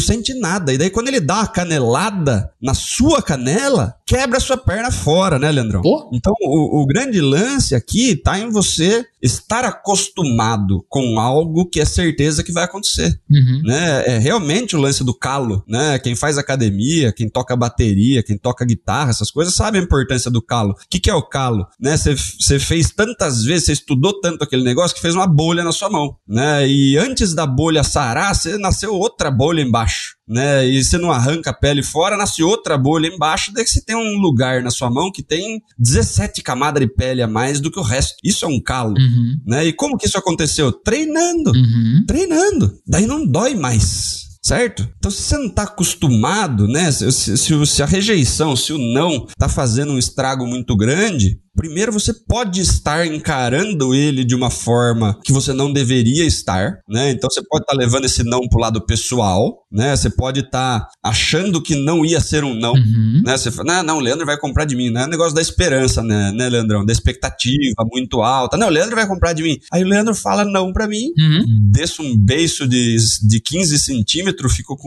sente nada. E daí quando ele dá uma canelada na sua canela, quebra a sua perna fora, né, Leandrão? Oh. Então o grande lance aqui tá em você estar acostumado com algo que é certeza que vai acontecer. Uhum. Né? É realmente o lance do calo, né? Quem faz academia, quem toca bateria, quem toca guitarra, essas coisas, sabe a importância do calo. O que, que é o calo? Você fez tantas vezes, você estudou tanto aquele negócio que fez uma bolha na sua mão. Né? E antes da bolha sarar, você nasceu outra bolha embaixo. Né? E você não arranca a pele fora, nasce outra bolha embaixo, daí que você tem um lugar na sua mão que tem 17 camadas de pele a mais do que o resto. Isso é um calo. Uhum. Né? E como que isso aconteceu? Treinando. Uhum. Treinando. Daí não dói mais. Certo? Então, se você não tá acostumado, né? Se a rejeição, se o não tá fazendo um estrago muito grande, primeiro você pode estar encarando ele de uma forma que você não deveria estar, né? Então, você pode estar levando esse não pro lado pessoal, né? Você pode estar achando que não ia ser um não, uhum. né? Você fala, não, o Leandro vai comprar de mim, né? É um negócio da esperança, né, Leandrão? Da expectativa muito alta. Não, o Leandro vai comprar de mim. Aí o Leandro fala não pra mim, uhum. desço um beiço de 15 centímetros, fico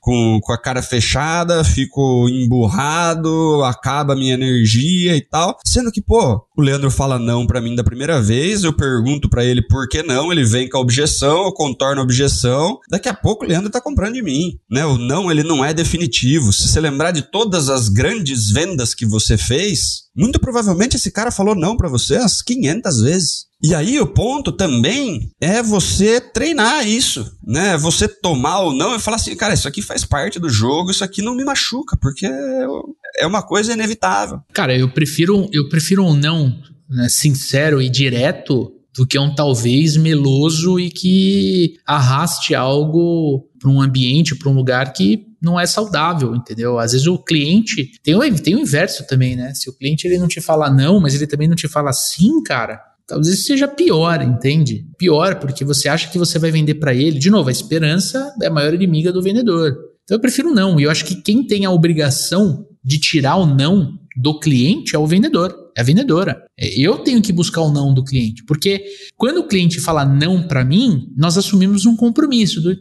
com a cara fechada, fico emburrado, acaba a minha energia e tal. Sendo que, pô, o Leandro fala não pra mim da primeira vez, eu pergunto pra ele por que não, ele vem com a objeção, eu contorno a objeção, daqui a pouco o Leandro tá comprando de mim, né? O não, ele não é definitivo. Se você lembrar de todas as grandes vendas que você fez, muito provavelmente esse cara falou não pra você umas 500 vezes. E aí o ponto também é você treinar isso, né? Você tomar ou não e falar assim, cara, isso aqui faz parte do jogo, isso aqui não me machuca, porque é uma coisa inevitável. Cara, eu prefiro um não, né, sincero e direto do que um talvez meloso e que arraste algo para um ambiente, para um lugar que não é saudável, entendeu? Às vezes o cliente... Tem o inverso também, né? Se o cliente ele não te fala não, mas ele também não te fala sim, cara, talvez isso seja pior, entende? Pior, porque você acha que você vai vender para ele. De novo, a esperança é a maior inimiga do vendedor. Então eu prefiro não. E eu acho que quem tem a obrigação de tirar o não do cliente é o vendedor, é a vendedora. Eu tenho que buscar o não do cliente, porque quando o cliente fala não para mim, nós assumimos um compromisso do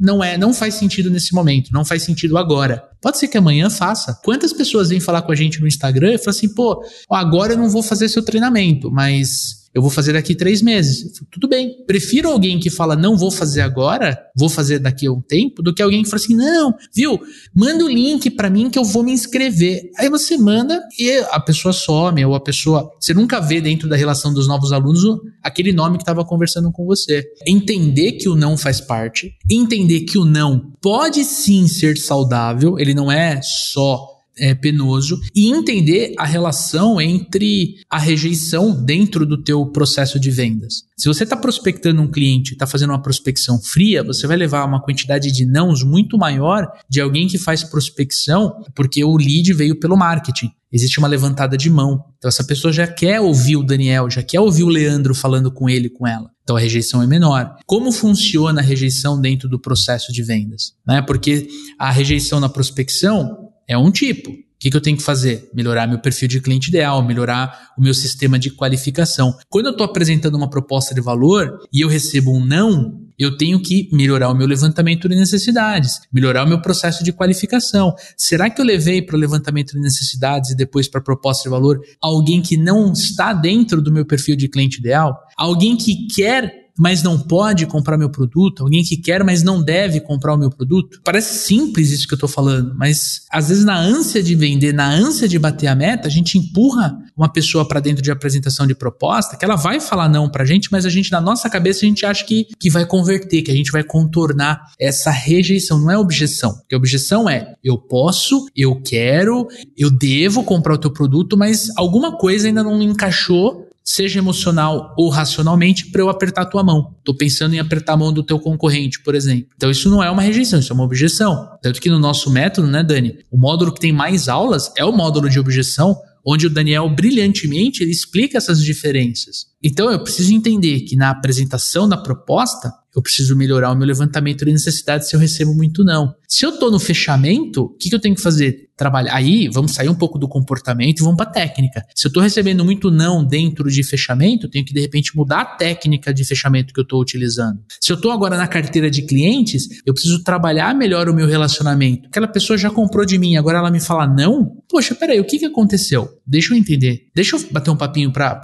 não faz sentido nesse momento, não faz sentido agora. Pode ser que amanhã faça. Quantas pessoas vêm falar com a gente no Instagram e falam assim, pô, agora eu não vou fazer seu treinamento, mas eu vou fazer daqui 3 meses. Falo, tudo bem. Prefiro alguém que fala, não vou fazer agora, vou fazer daqui a um tempo, do que alguém que fala assim, não, viu? Manda o link pra mim que eu vou me inscrever. Aí você manda e a pessoa some, ou a pessoa... Você nunca vê dentro da relação dos novos alunos aquele nome que estava conversando com você. Entender que o não faz parte, entender que o não pode sim ser saudável, ele não é só... penoso, e entender a relação entre a rejeição dentro do teu processo de vendas. Se você está prospectando um cliente, está fazendo uma prospecção fria, você vai levar uma quantidade de nãos muito maior de alguém que faz prospecção porque o lead veio pelo marketing. Existe uma levantada de mão. Então essa pessoa já quer ouvir o Daniel, já quer ouvir o Leandro falando com ele, com ela. Então a rejeição é menor. Como funciona a rejeição dentro do processo de vendas? Né? Porque a rejeição na prospecção é um tipo. O que eu tenho que fazer? Melhorar meu perfil de cliente ideal, melhorar o meu sistema de qualificação. Quando eu estou apresentando uma proposta de valor e eu recebo um não, eu tenho que melhorar o meu levantamento de necessidades, melhorar o meu processo de qualificação. Será que eu levei para o levantamento de necessidades e depois para a proposta de valor alguém que não está dentro do meu perfil de cliente ideal? Alguém que quer... mas não pode comprar meu produto, alguém que quer, mas não deve comprar o meu produto. Parece simples isso que eu estou falando, mas às vezes na ânsia de vender, na ânsia de bater a meta, a gente empurra uma pessoa para dentro de apresentação de proposta, que ela vai falar não para a gente, mas a gente, na nossa cabeça, a gente acha que vai converter, que a gente vai contornar essa rejeição, não é objeção. Porque a objeção é, eu posso, eu quero, eu devo comprar o teu produto, mas alguma coisa ainda não encaixou, seja emocional ou racionalmente, para eu apertar a tua mão. Estou pensando em apertar a mão do teu concorrente, por exemplo. Então isso não é uma rejeição, isso é uma objeção. Tanto que no nosso método, né, Dani, o módulo que tem mais aulas é o módulo de objeção, onde o Daniel brilhantemente ele explica essas diferenças. Então eu preciso entender que na apresentação da proposta, eu preciso melhorar o meu levantamento de necessidades se eu recebo muito não. Se eu tô no fechamento, o que eu tenho que fazer? Trabalhar. Aí, vamos sair um pouco do comportamento e vamos pra técnica. Se eu tô recebendo muito não dentro de fechamento, eu tenho que, de repente, mudar a técnica de fechamento que eu tô utilizando. Se eu tô agora na carteira de clientes, eu preciso trabalhar melhor o meu relacionamento. Aquela pessoa já comprou de mim, agora ela me fala não? Poxa, peraí, o que aconteceu? Deixa eu entender. Deixa eu bater um papinho pra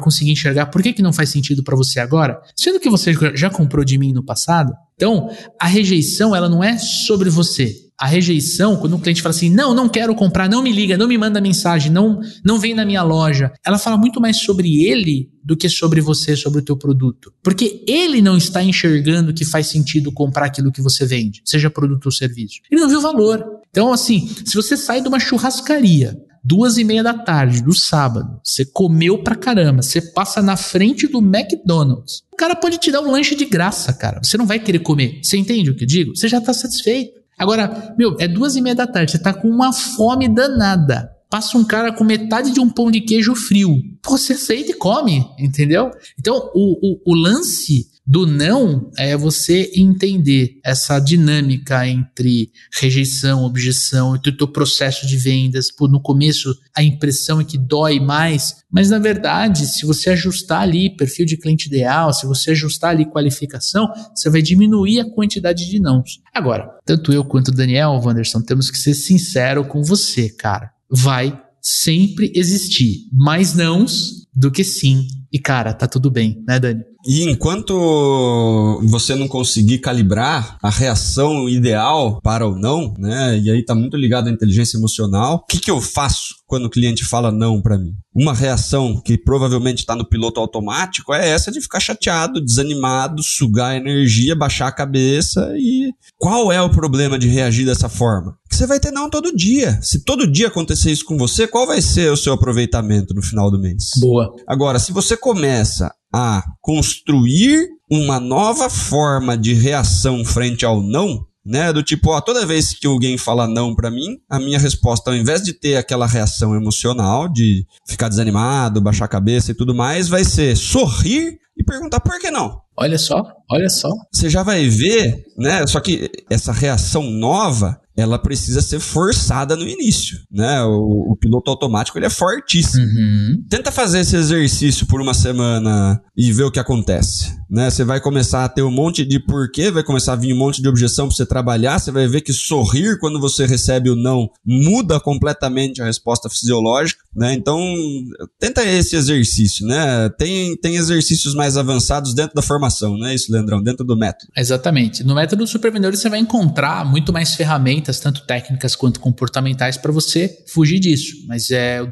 conseguir enxergar por que não faz sentido pra você agora, sendo que você já comprou de mim no passado. Então, a rejeição, ela não é sobre você. A rejeição, quando um cliente fala assim, não quero comprar, não me liga, não me manda mensagem, não vem na minha loja. Ela fala muito mais sobre ele do que sobre você, sobre o teu produto. Porque ele não está enxergando que faz sentido comprar aquilo que você vende, seja produto ou serviço. Ele não viu o valor. Então, assim, se você sai de uma churrascaria, 2:30 da tarde, do sábado, você comeu pra caramba, você passa na frente do McDonald's, o cara pode te dar um lanche de graça, cara. Você não vai querer comer. Você entende o que eu digo? Você já tá satisfeito. Agora, é 2:30 da tarde, você tá com uma fome danada. Passa um cara com metade de um pão de queijo frio. Pô, você aceita e come, entendeu? Então, o lance do não é você entender essa dinâmica entre rejeição, objeção, entre o teu processo de vendas. Pô, no começo a impressão é que dói mais, mas na verdade, se você ajustar ali perfil de cliente ideal, se você ajustar ali qualificação, você vai diminuir a quantidade de nãos. Agora, tanto eu quanto o Daniel, Vanderson, temos que ser sincero com você, cara. Vai sempre existir mais nãos do que sim. E cara, tá tudo bem, né, Dani? E enquanto você não conseguir calibrar a reação ideal para o não, né? E aí tá muito ligado à inteligência emocional. O que eu faço quando o cliente fala não para mim? Uma reação que provavelmente está no piloto automático é essa de ficar chateado, desanimado, sugar energia, baixar a cabeça. E qual é o problema de reagir dessa forma? Que você vai ter não todo dia. Se todo dia acontecer isso com você, qual vai ser o seu aproveitamento no final do mês? Boa. Agora, se você começa a construir uma nova forma de reação frente ao não, né? Do tipo, ó, toda vez que alguém fala não pra mim, a minha resposta, ao invés de ter aquela reação emocional, de ficar desanimado, baixar a cabeça e tudo mais, vai ser sorrir e perguntar por que não. Olha só, olha só. Você já vai ver, né? Só que essa reação nova, ela precisa ser forçada no início, né? O piloto automático, ele é fortíssimo. Uhum. Tenta fazer esse exercício por uma semana e ver o que acontece, né? Você vai começar a ter um monte de porquê, vai começar a vir um monte de objeção pra você trabalhar, você vai ver que sorrir quando você recebe o não muda completamente a resposta fisiológica, né? Então, tenta esse exercício, né? Tem exercícios mais avançados dentro da formação, não é isso, Leandrão? Dentro do método. Exatamente. No método Super Vendedores você vai encontrar muito mais ferramentas, tanto técnicas quanto comportamentais, para você fugir disso. Mas o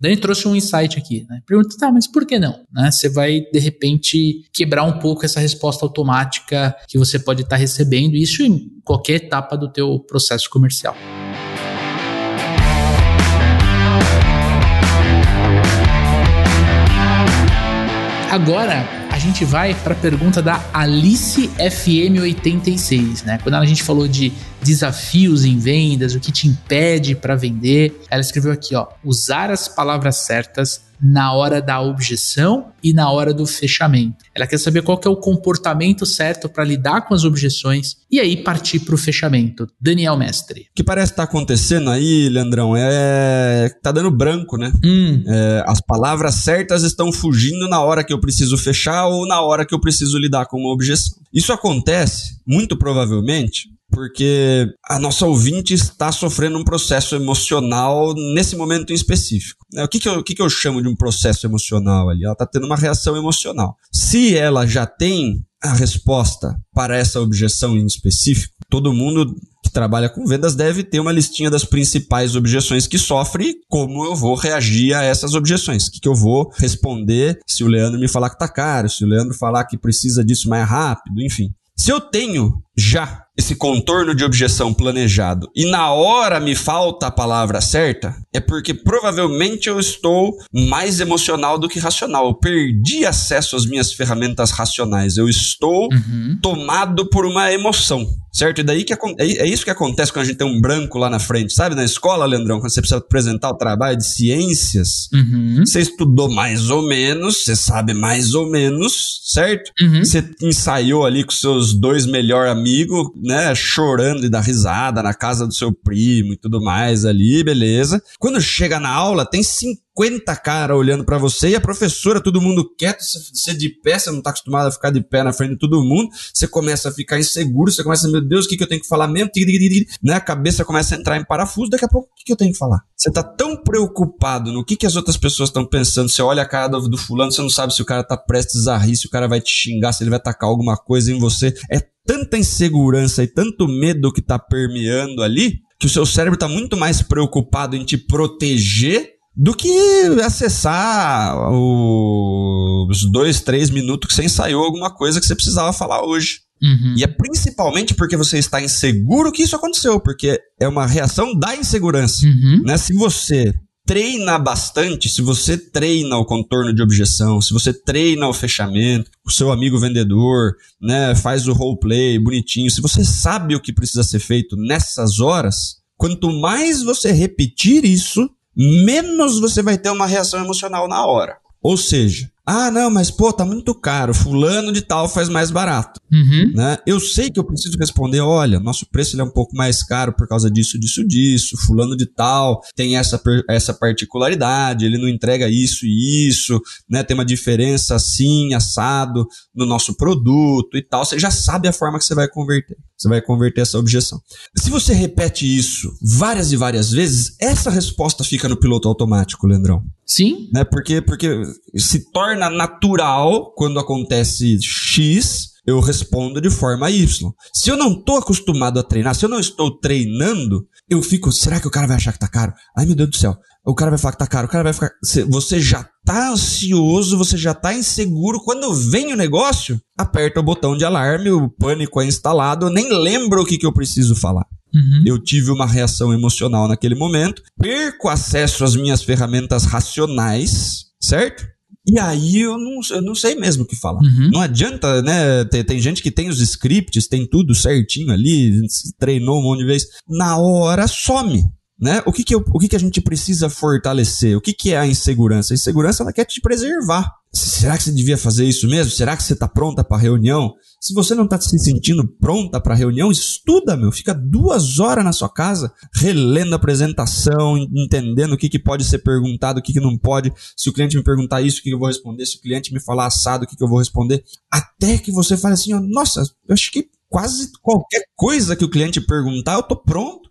Dani trouxe um insight aqui, né? Pergunta, tá, mas por que não? Né? Você vai, de repente, quebrar um pouco essa resposta automática que você pode estar recebendo, isso em qualquer etapa do teu processo comercial. Agora, a gente vai para a pergunta da AliceFM86, né? Quando a gente falou de desafios em vendas, o que te impede para vender, ela escreveu aqui, ó, usar as palavras certas na hora da objeção e na hora do fechamento. Ela quer saber qual que é o comportamento certo para lidar com as objeções e aí partir para o fechamento. Daniel Mestre. O que parece que tá acontecendo aí, Leandrão, é que tá dando branco, né? As palavras certas estão fugindo na hora que eu preciso fechar ou na hora que eu preciso lidar com uma objeção. Isso acontece, muito provavelmente, porque a nossa ouvinte está sofrendo um processo emocional nesse momento em específico. O que eu chamo de um processo emocional ali? Ela está tendo uma reação emocional. Se ela já tem a resposta para essa objeção em específico, todo mundo que trabalha com vendas deve ter uma listinha das principais objeções que sofre e como eu vou reagir a essas objeções. O que eu vou responder se o Leandro me falar que está caro, se o Leandro falar que precisa disso mais rápido, enfim. Se eu tenho já esse contorno de objeção planejado e na hora me falta a palavra certa, é porque provavelmente eu estou mais emocional do que racional. Eu perdi acesso às minhas ferramentas racionais. Eu estou tomado por uma emoção, certo? E daí que é isso que acontece quando a gente tem um branco lá na frente, sabe? Na escola, Leandrão, quando você precisa apresentar o trabalho de ciências, você estudou mais ou menos, você sabe mais ou menos, certo? Você ensaiou ali com seus dois melhores amigos amigo, né, chorando e dar risada na casa do seu primo e tudo mais ali, beleza. Quando chega na aula, tem 50 caras olhando pra você e a professora, todo mundo quieto, você de pé, você não tá acostumado a ficar de pé na frente de todo mundo, você começa a ficar inseguro, você começa, meu Deus, o que eu tenho que falar mesmo? Né? A cabeça começa a entrar em parafuso, daqui a pouco, o que eu tenho que falar? Você tá tão preocupado no que as outras pessoas estão pensando, você olha a cara do fulano, você não sabe se o cara tá prestes a rir, se o cara vai te xingar, se ele vai tacar alguma coisa em você, é tanta insegurança e tanto medo que tá permeando ali, que o seu cérebro tá muito mais preocupado em te proteger do que acessar os 2, 3 minutos que você ensaiou alguma coisa que você precisava falar hoje. Uhum. E é principalmente porque você está inseguro que isso aconteceu, porque é uma reação da insegurança. Uhum. Né? Se você treina bastante, se você treina o contorno de objeção, se você treina o fechamento, o seu amigo vendedor, né, faz o roleplay bonitinho, se você sabe o que precisa ser feito nessas horas, quanto mais você repetir isso, menos você vai ter uma reação emocional na hora. Ou seja, ah, não, mas pô, tá muito caro, fulano de tal faz mais barato. Uhum. Né? Eu sei que eu preciso responder, olha, nosso preço ele é um pouco mais caro por causa disso, disso, disso, fulano de tal tem essa particularidade, ele não entrega isso e isso, né? Tem uma diferença assim, assado, no nosso produto e tal. Você já sabe a forma que você vai converter. Você vai converter essa objeção. Se você repete isso várias e várias vezes, essa resposta fica no piloto automático, Leandrão. Sim. Né? Porque se torna natural quando acontece X, eu respondo de forma Y. Se eu não estou acostumado a treinar, se eu não estou treinando, eu fico, será que o cara vai achar que tá caro? Ai, meu Deus do céu. O cara vai falar que tá caro, o cara vai ficar... Você já tá ansioso, você já tá inseguro. Quando vem o negócio, aperta o botão de alarme, o pânico é instalado, eu nem lembro o que eu preciso falar. Uhum. Eu tive uma reação emocional naquele momento, perco acesso às minhas ferramentas racionais, certo? E aí eu não sei mesmo o que falar. Uhum. Não adianta, né? Tem gente que tem os scripts, tem tudo certinho ali, treinou um monte de vezes. Na hora some, né? O que a gente precisa fortalecer? O que é a insegurança? A insegurança, ela quer te preservar. Será que você devia fazer isso mesmo? Será que você está pronta para a reunião? Se você não está se sentindo pronta para a reunião, estuda, meu. Fica 2 horas na sua casa relendo a apresentação, entendendo o que pode ser perguntado, o que não pode. Se o cliente me perguntar isso, o que eu vou responder? Se o cliente me falar assado, o que eu vou responder? Até que você fale assim, ó, nossa, eu acho que quase qualquer coisa que o cliente perguntar, eu estou pronto.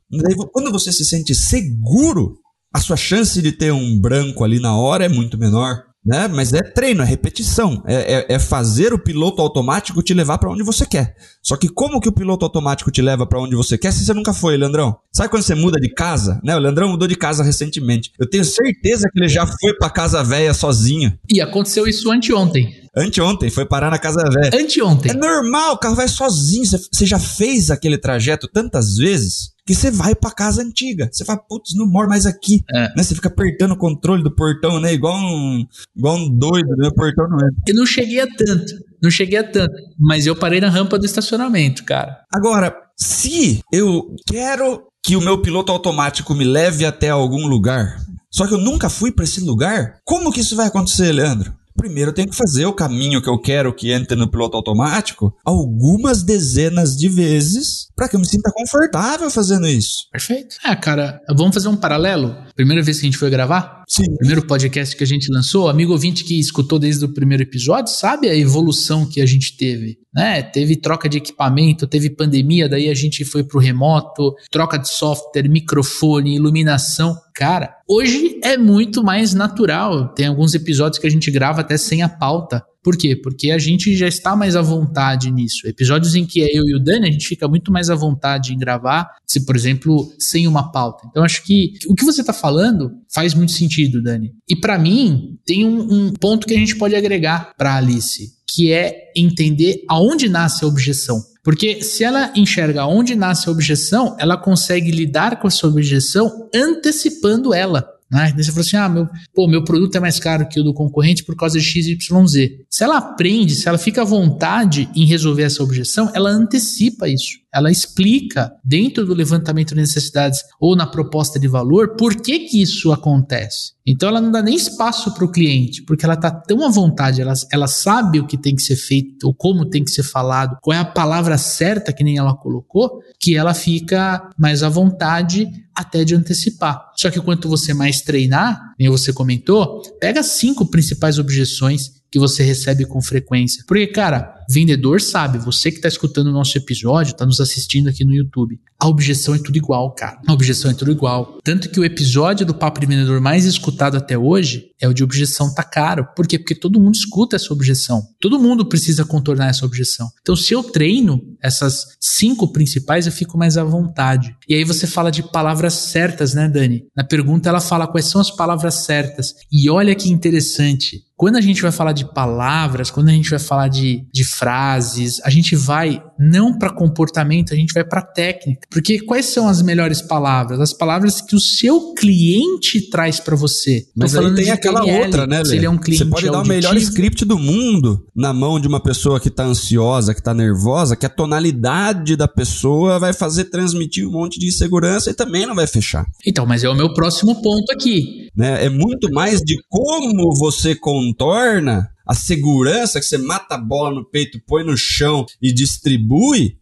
Quando você se sente seguro, a sua chance de ter um branco ali na hora é muito menor. Né? Mas é treino, é repetição, é fazer o piloto automático te levar para onde você quer. Só que como que o piloto automático te leva para onde você quer se você nunca foi, Leandrão? Sabe quando você muda de casa? Né? O Leandrão mudou de casa recentemente. Eu tenho certeza que ele já foi para casa velha sozinho. E aconteceu isso anteontem. Anteontem, foi parar na casa velha. Anteontem. É normal, o carro vai sozinho, você já fez aquele trajeto tantas vezes que você vai pra casa antiga. Você fala, putz, não moro mais aqui. É. Né? Você fica apertando o controle do portão, né? Igual um doido, né? O portão não é. Eu não cheguei a tanto, mas eu parei na rampa do estacionamento, cara. Agora, se eu quero que o meu piloto automático me leve até algum lugar, só que eu nunca fui pra esse lugar, como que isso vai acontecer, Leandro? Primeiro eu tenho que fazer o caminho que eu quero que entre no piloto automático algumas dezenas de vezes para que eu me sinta confortável fazendo isso. Perfeito. É, cara, vamos fazer um paralelo? Primeira vez que a gente foi gravar? Sim. Primeiro podcast que a gente lançou, amigo ouvinte que escutou desde o primeiro episódio, sabe a evolução que a gente teve, né? Teve troca de equipamento, teve pandemia, daí a gente foi pro remoto, troca de software, microfone, iluminação. Cara, hoje é muito mais natural. Tem alguns episódios que a gente grava até sem a pauta. Por quê? Porque a gente já está mais à vontade nisso. Episódios em que é eu e o Dani, a gente fica muito mais à vontade em gravar, se, por exemplo, sem uma pauta. Então, acho que o que você está falando faz muito sentido, Dani. E, para mim, tem um ponto que a gente pode agregar para a Alice, que é entender aonde nasce a objeção. Porque se ela enxerga onde nasce a objeção, ela consegue lidar com essa objeção antecipando ela. Né? Você falou assim, meu produto é mais caro que o do concorrente por causa de XYZ. Se ela aprende, se ela fica à vontade em resolver essa objeção, ela antecipa isso. Ela explica, dentro do levantamento de necessidades ou na proposta de valor, por que que isso acontece. Então, ela não dá nem espaço para o cliente, porque ela está tão à vontade, ela sabe o que tem que ser feito, ou como tem que ser falado, qual é a palavra certa, que nem ela colocou, que ela fica mais à vontade até de antecipar. Só que quanto você mais treinar, nem você comentou, pega 5 principais objeções que você recebe com frequência. Porque, cara, vendedor sabe, você que está escutando o nosso episódio, está nos assistindo aqui no YouTube, a objeção é tudo igual, cara. A objeção é tudo igual. Tanto que o episódio do Papo de Vendedor mais escutado até hoje é o de objeção tá caro. Por quê? Porque todo mundo escuta essa objeção. Todo mundo precisa contornar essa objeção. Então, se eu treino essas 5 principais, eu fico mais à vontade. E aí você fala de palavras certas, né, Dani? Na pergunta ela fala quais são as palavras certas. E olha que interessante. Quando a gente vai falar de palavras, quando a gente vai falar de frases, a gente vai não para comportamento, a gente vai para técnica. Porque quais são as melhores palavras? As palavras que o seu cliente traz para você. Mas aí tem aquela PNL, outra, né, Lê? É um cliente, você pode dar o melhor script do mundo na mão de uma pessoa que está ansiosa, que está nervosa, que a tonalidade da pessoa vai fazer transmitir um monte de insegurança e também não vai fechar. Então, mas é o meu próximo ponto aqui. Né? É muito mais de como você contorna a segurança, que você mata a bola no peito, põe no chão e distribui,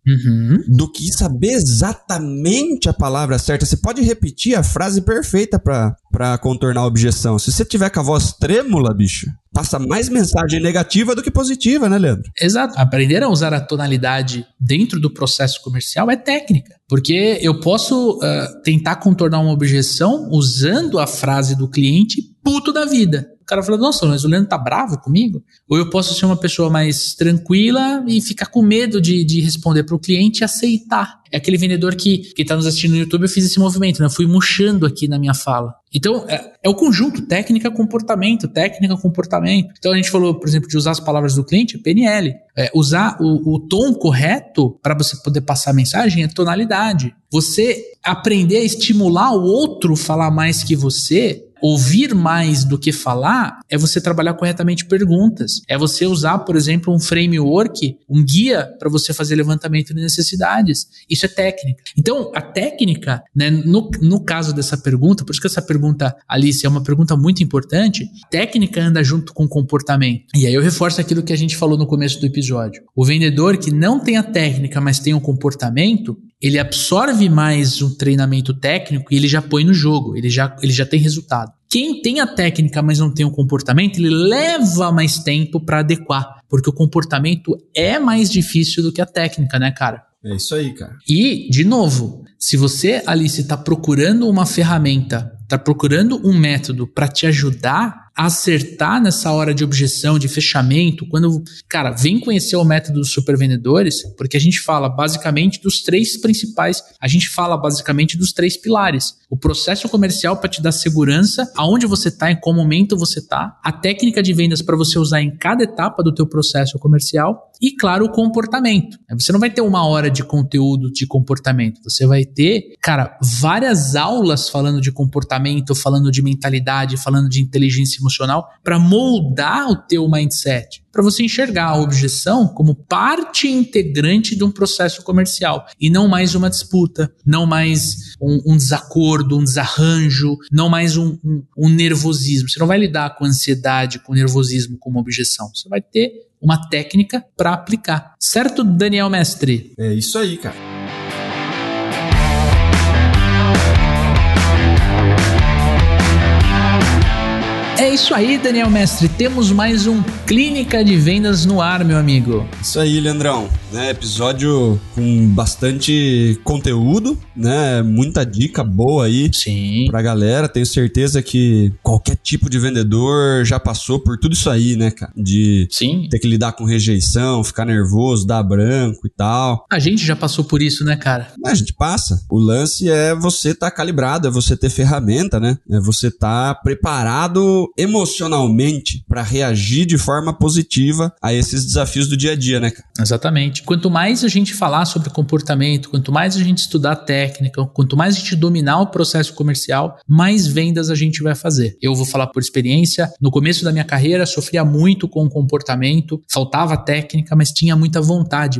do que saber exatamente a palavra certa. Você pode repetir a frase perfeita para contornar a objeção. Se você tiver com a voz trêmula, bicho, passa mais mensagem negativa do que positiva, né, Leandro? Exato. Aprender a usar a tonalidade dentro do processo comercial é técnica. Porque eu posso tentar contornar uma objeção usando a frase do cliente puto da vida. O cara fala, nossa, mas o Leandro tá bravo comigo? Ou eu posso ser uma pessoa mais tranquila e ficar com medo de responder pro cliente e aceitar. É aquele vendedor que tá nos assistindo no YouTube, eu fiz esse movimento, né? Eu fui murchando aqui na minha fala. Então, é o conjunto técnica, comportamento. Então, a gente falou, por exemplo, de usar as palavras do cliente, PNL. Usar o tom correto para você poder passar a mensagem é tonalidade. Você aprender a estimular o outro a falar mais que você, ouvir mais do que falar, é você trabalhar corretamente perguntas. É você usar, por exemplo, um framework, um guia para você fazer levantamento de necessidades. Isso é técnica. Então, a técnica, né, no caso dessa pergunta, por isso que essa pergunta, Alice, é uma pergunta muito importante, técnica anda junto com comportamento. E aí eu reforço aquilo que a gente falou no começo do episódio. O vendedor que não tem a técnica, mas tem o comportamento, ele absorve mais um treinamento técnico e ele já põe no jogo, ele já tem resultado. Quem tem a técnica, mas não tem o comportamento, ele leva mais tempo para adequar, porque o comportamento é mais difícil do que a técnica, né, cara? É isso aí, cara. E, de novo, se você, Alice, está procurando uma ferramenta, está procurando um método para te ajudar acertar nessa hora de objeção, de fechamento, quando... Cara, vem conhecer o método dos super vendedores, porque a gente fala basicamente dos 3 principais, a gente fala basicamente dos 3 pilares. O processo comercial para te dar segurança, aonde você está, em qual momento você está, a técnica de vendas para você usar em cada etapa do teu processo comercial e, claro, o comportamento. Você não vai ter uma hora de conteúdo de comportamento, você vai ter, cara, várias aulas falando de comportamento, falando de mentalidade, falando de inteligência emocional, para moldar o teu mindset, para você enxergar a objeção como parte integrante de um processo comercial e não mais uma disputa, não mais um desacordo, um desarranjo, não mais um nervosismo. Você não vai lidar com ansiedade, com nervosismo, com uma objeção. Você vai ter uma técnica para aplicar. Certo, Daniel Mestre? É isso aí, cara. É isso aí, Daniel Mestre. Temos mais um Clínica de Vendas no ar, meu amigo. Isso aí, Leandrão. Episódio com bastante conteúdo, né? Muita dica boa aí. Sim. Pra galera. Tenho certeza que qualquer tipo de vendedor já passou por tudo isso aí, né, cara? De Sim. ter que lidar com rejeição, ficar nervoso, dar branco e tal. A gente já passou por isso, né, cara? A gente passa. O lance é você estar calibrado, é você ter ferramenta, né? É você estar preparado emocionalmente para reagir de forma positiva a esses desafios do dia a dia, né, cara? Exatamente. Quanto mais a gente falar sobre comportamento, quanto mais a gente estudar técnica, quanto mais a gente dominar o processo comercial, mais vendas a gente vai fazer. Eu vou falar por experiência, no começo da minha carreira sofria muito com o comportamento, faltava técnica, mas tinha muita vontade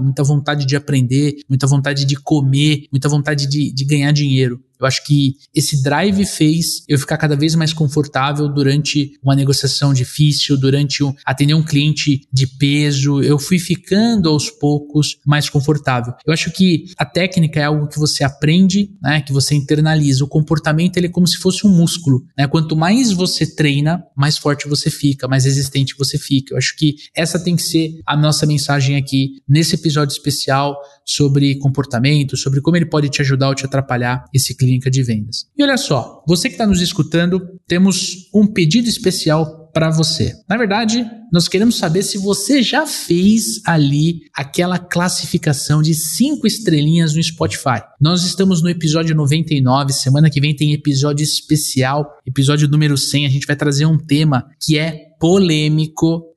de aprender, muita vontade de comer, muita vontade de ganhar dinheiro. Eu acho que esse drive fez eu ficar cada vez mais confortável durante uma negociação difícil, durante atender um cliente de peso. Eu fui ficando aos poucos mais confortável. Eu acho que a técnica é algo que você aprende, né, que você internaliza. O comportamento ele é como se fosse um músculo, né? Quanto mais você treina, mais forte você fica, mais resistente você fica. Eu acho que essa tem que ser a nossa mensagem aqui nesse episódio especial sobre comportamento, sobre como ele pode te ajudar ou te atrapalhar esse cliente. Clínica de vendas. E olha só, você que está nos escutando, temos um pedido especial para você. Na verdade, nós queremos saber se você já fez ali aquela classificação de 5 estrelinhas no Spotify. Nós estamos no episódio 99, semana que vem tem episódio especial, episódio número 100, a gente vai trazer um tema que é polêmico,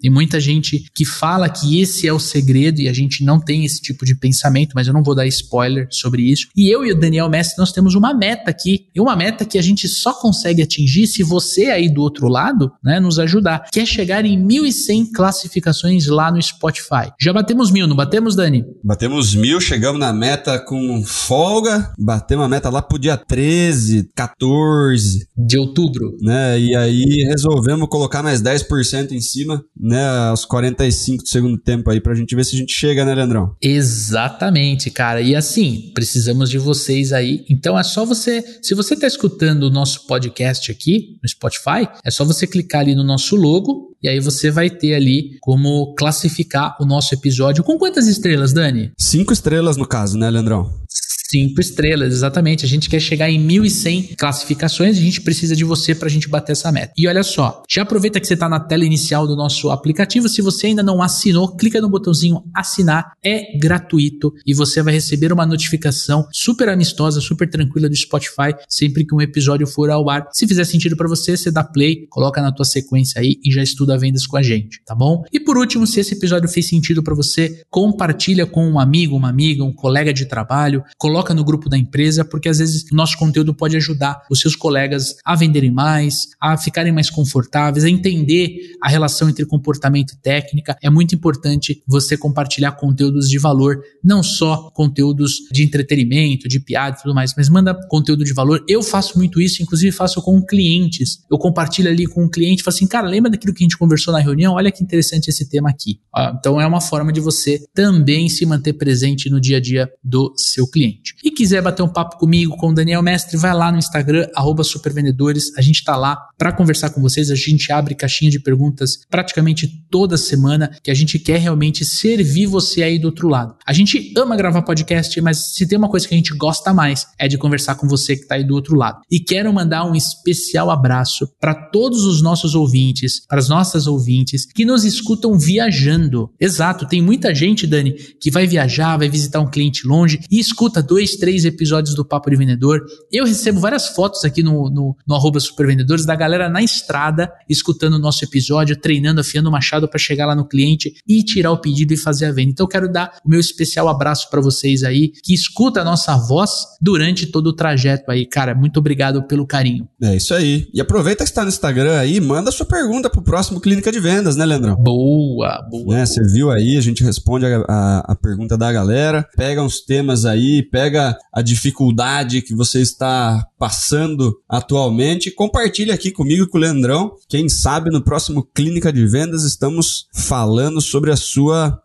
tem muita gente que fala que esse é o segredo e a gente não tem esse tipo de pensamento, mas eu não vou dar spoiler sobre isso. E eu e o Daniel Mestre, nós temos uma meta aqui, e uma meta que a gente só consegue atingir se você aí do outro lado, né, nos ajudar, que é chegar em 1.100 classificações lá no Spotify. Já batemos 1.000, não batemos, Dani? Batemos 1.000, chegamos na meta com folga, batemos a meta lá pro dia 13, 14... de outubro. Né, e aí resolvemos colocar mais 10% em cima, né, aos 45 do segundo tempo aí, pra gente ver se a gente chega, né, Leandrão? Exatamente, cara, e assim, precisamos de vocês aí, então é só você, se você tá escutando o nosso podcast aqui, no Spotify, é só você clicar ali no nosso logo, e aí você vai ter ali como classificar o nosso episódio, com quantas estrelas, Dani? 5 estrelas no caso, né, Leandrão? 5 estrelas, exatamente. A gente quer chegar em 1.100 classificações, a gente precisa de você para a gente bater essa meta. E olha só, já aproveita que você está na tela inicial do nosso aplicativo, se você ainda não assinou, clica no botãozinho assinar, é gratuito e você vai receber uma notificação super amistosa, super tranquila do Spotify sempre que um episódio for ao ar. Se fizer sentido para você, você dá play, coloca na tua sequência aí e já estuda vendas com a gente, tá bom? E por último, se esse episódio fez sentido para você, compartilha com um amigo, uma amiga, um colega de trabalho, coloca no grupo da empresa, porque às vezes o nosso conteúdo pode ajudar os seus colegas a venderem mais, a ficarem mais confortáveis, a entender a relação entre comportamento e técnica. É muito importante você compartilhar conteúdos de valor, não só conteúdos de entretenimento, de piada e tudo mais, mas manda conteúdo de valor. Eu faço muito isso, inclusive faço com clientes. Eu compartilho ali com um cliente e falo assim, cara, lembra daquilo que a gente conversou na reunião? Olha que interessante esse tema aqui. Então é uma forma de você também se manter presente no dia a dia do seu cliente. E quiser bater um papo comigo, com o Daniel Mestre, vai lá no Instagram, @supervendedores, a gente tá lá para conversar com vocês, a gente abre caixinha de perguntas praticamente toda semana, que a gente quer realmente servir você aí do outro lado. A gente ama gravar podcast, mas se tem uma coisa que a gente gosta mais, é de conversar com você que tá aí do outro lado. E quero mandar um especial abraço para todos os nossos ouvintes, para as nossas ouvintes, que nos escutam viajando. Exato, tem muita gente, Dani, que vai viajar, vai visitar um cliente longe e escuta 2, 3 episódios do Papo de Vendedor. Eu recebo várias fotos aqui no @supervendedores da galera na estrada, escutando o nosso episódio, treinando, afiando o machado para chegar lá no cliente e tirar o pedido e fazer a venda. Então eu quero dar o meu especial abraço para vocês aí, que escuta a nossa voz durante todo o trajeto aí. Cara, muito obrigado pelo carinho. É isso aí. E aproveita que está no Instagram aí, manda sua pergunta pro próximo Clínica de Vendas, né, Leandrão? Boa. Né, você viu aí, a gente responde a pergunta da galera, pega uns temas aí, pega a dificuldade que você está passando atualmente, compartilha aqui comigo e com o Leandrão. Quem sabe no próximo Clínica de Vendas estamos falando sobre a sua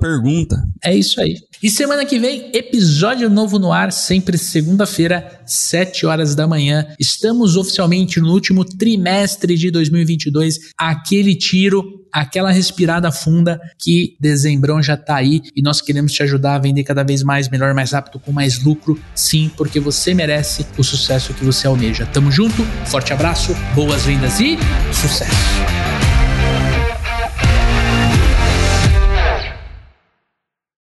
pergunta. É isso aí. E semana que vem, episódio novo no ar, sempre segunda-feira, 7 horas da manhã. Estamos oficialmente no último trimestre de 2022, aquele tiro, aquela respirada funda que dezembrão já tá aí e nós queremos te ajudar a vender cada vez mais, melhor, mais rápido, com mais lucro, sim, porque você merece o sucesso que você almeja. Tamo junto, forte abraço, boas vendas e sucesso!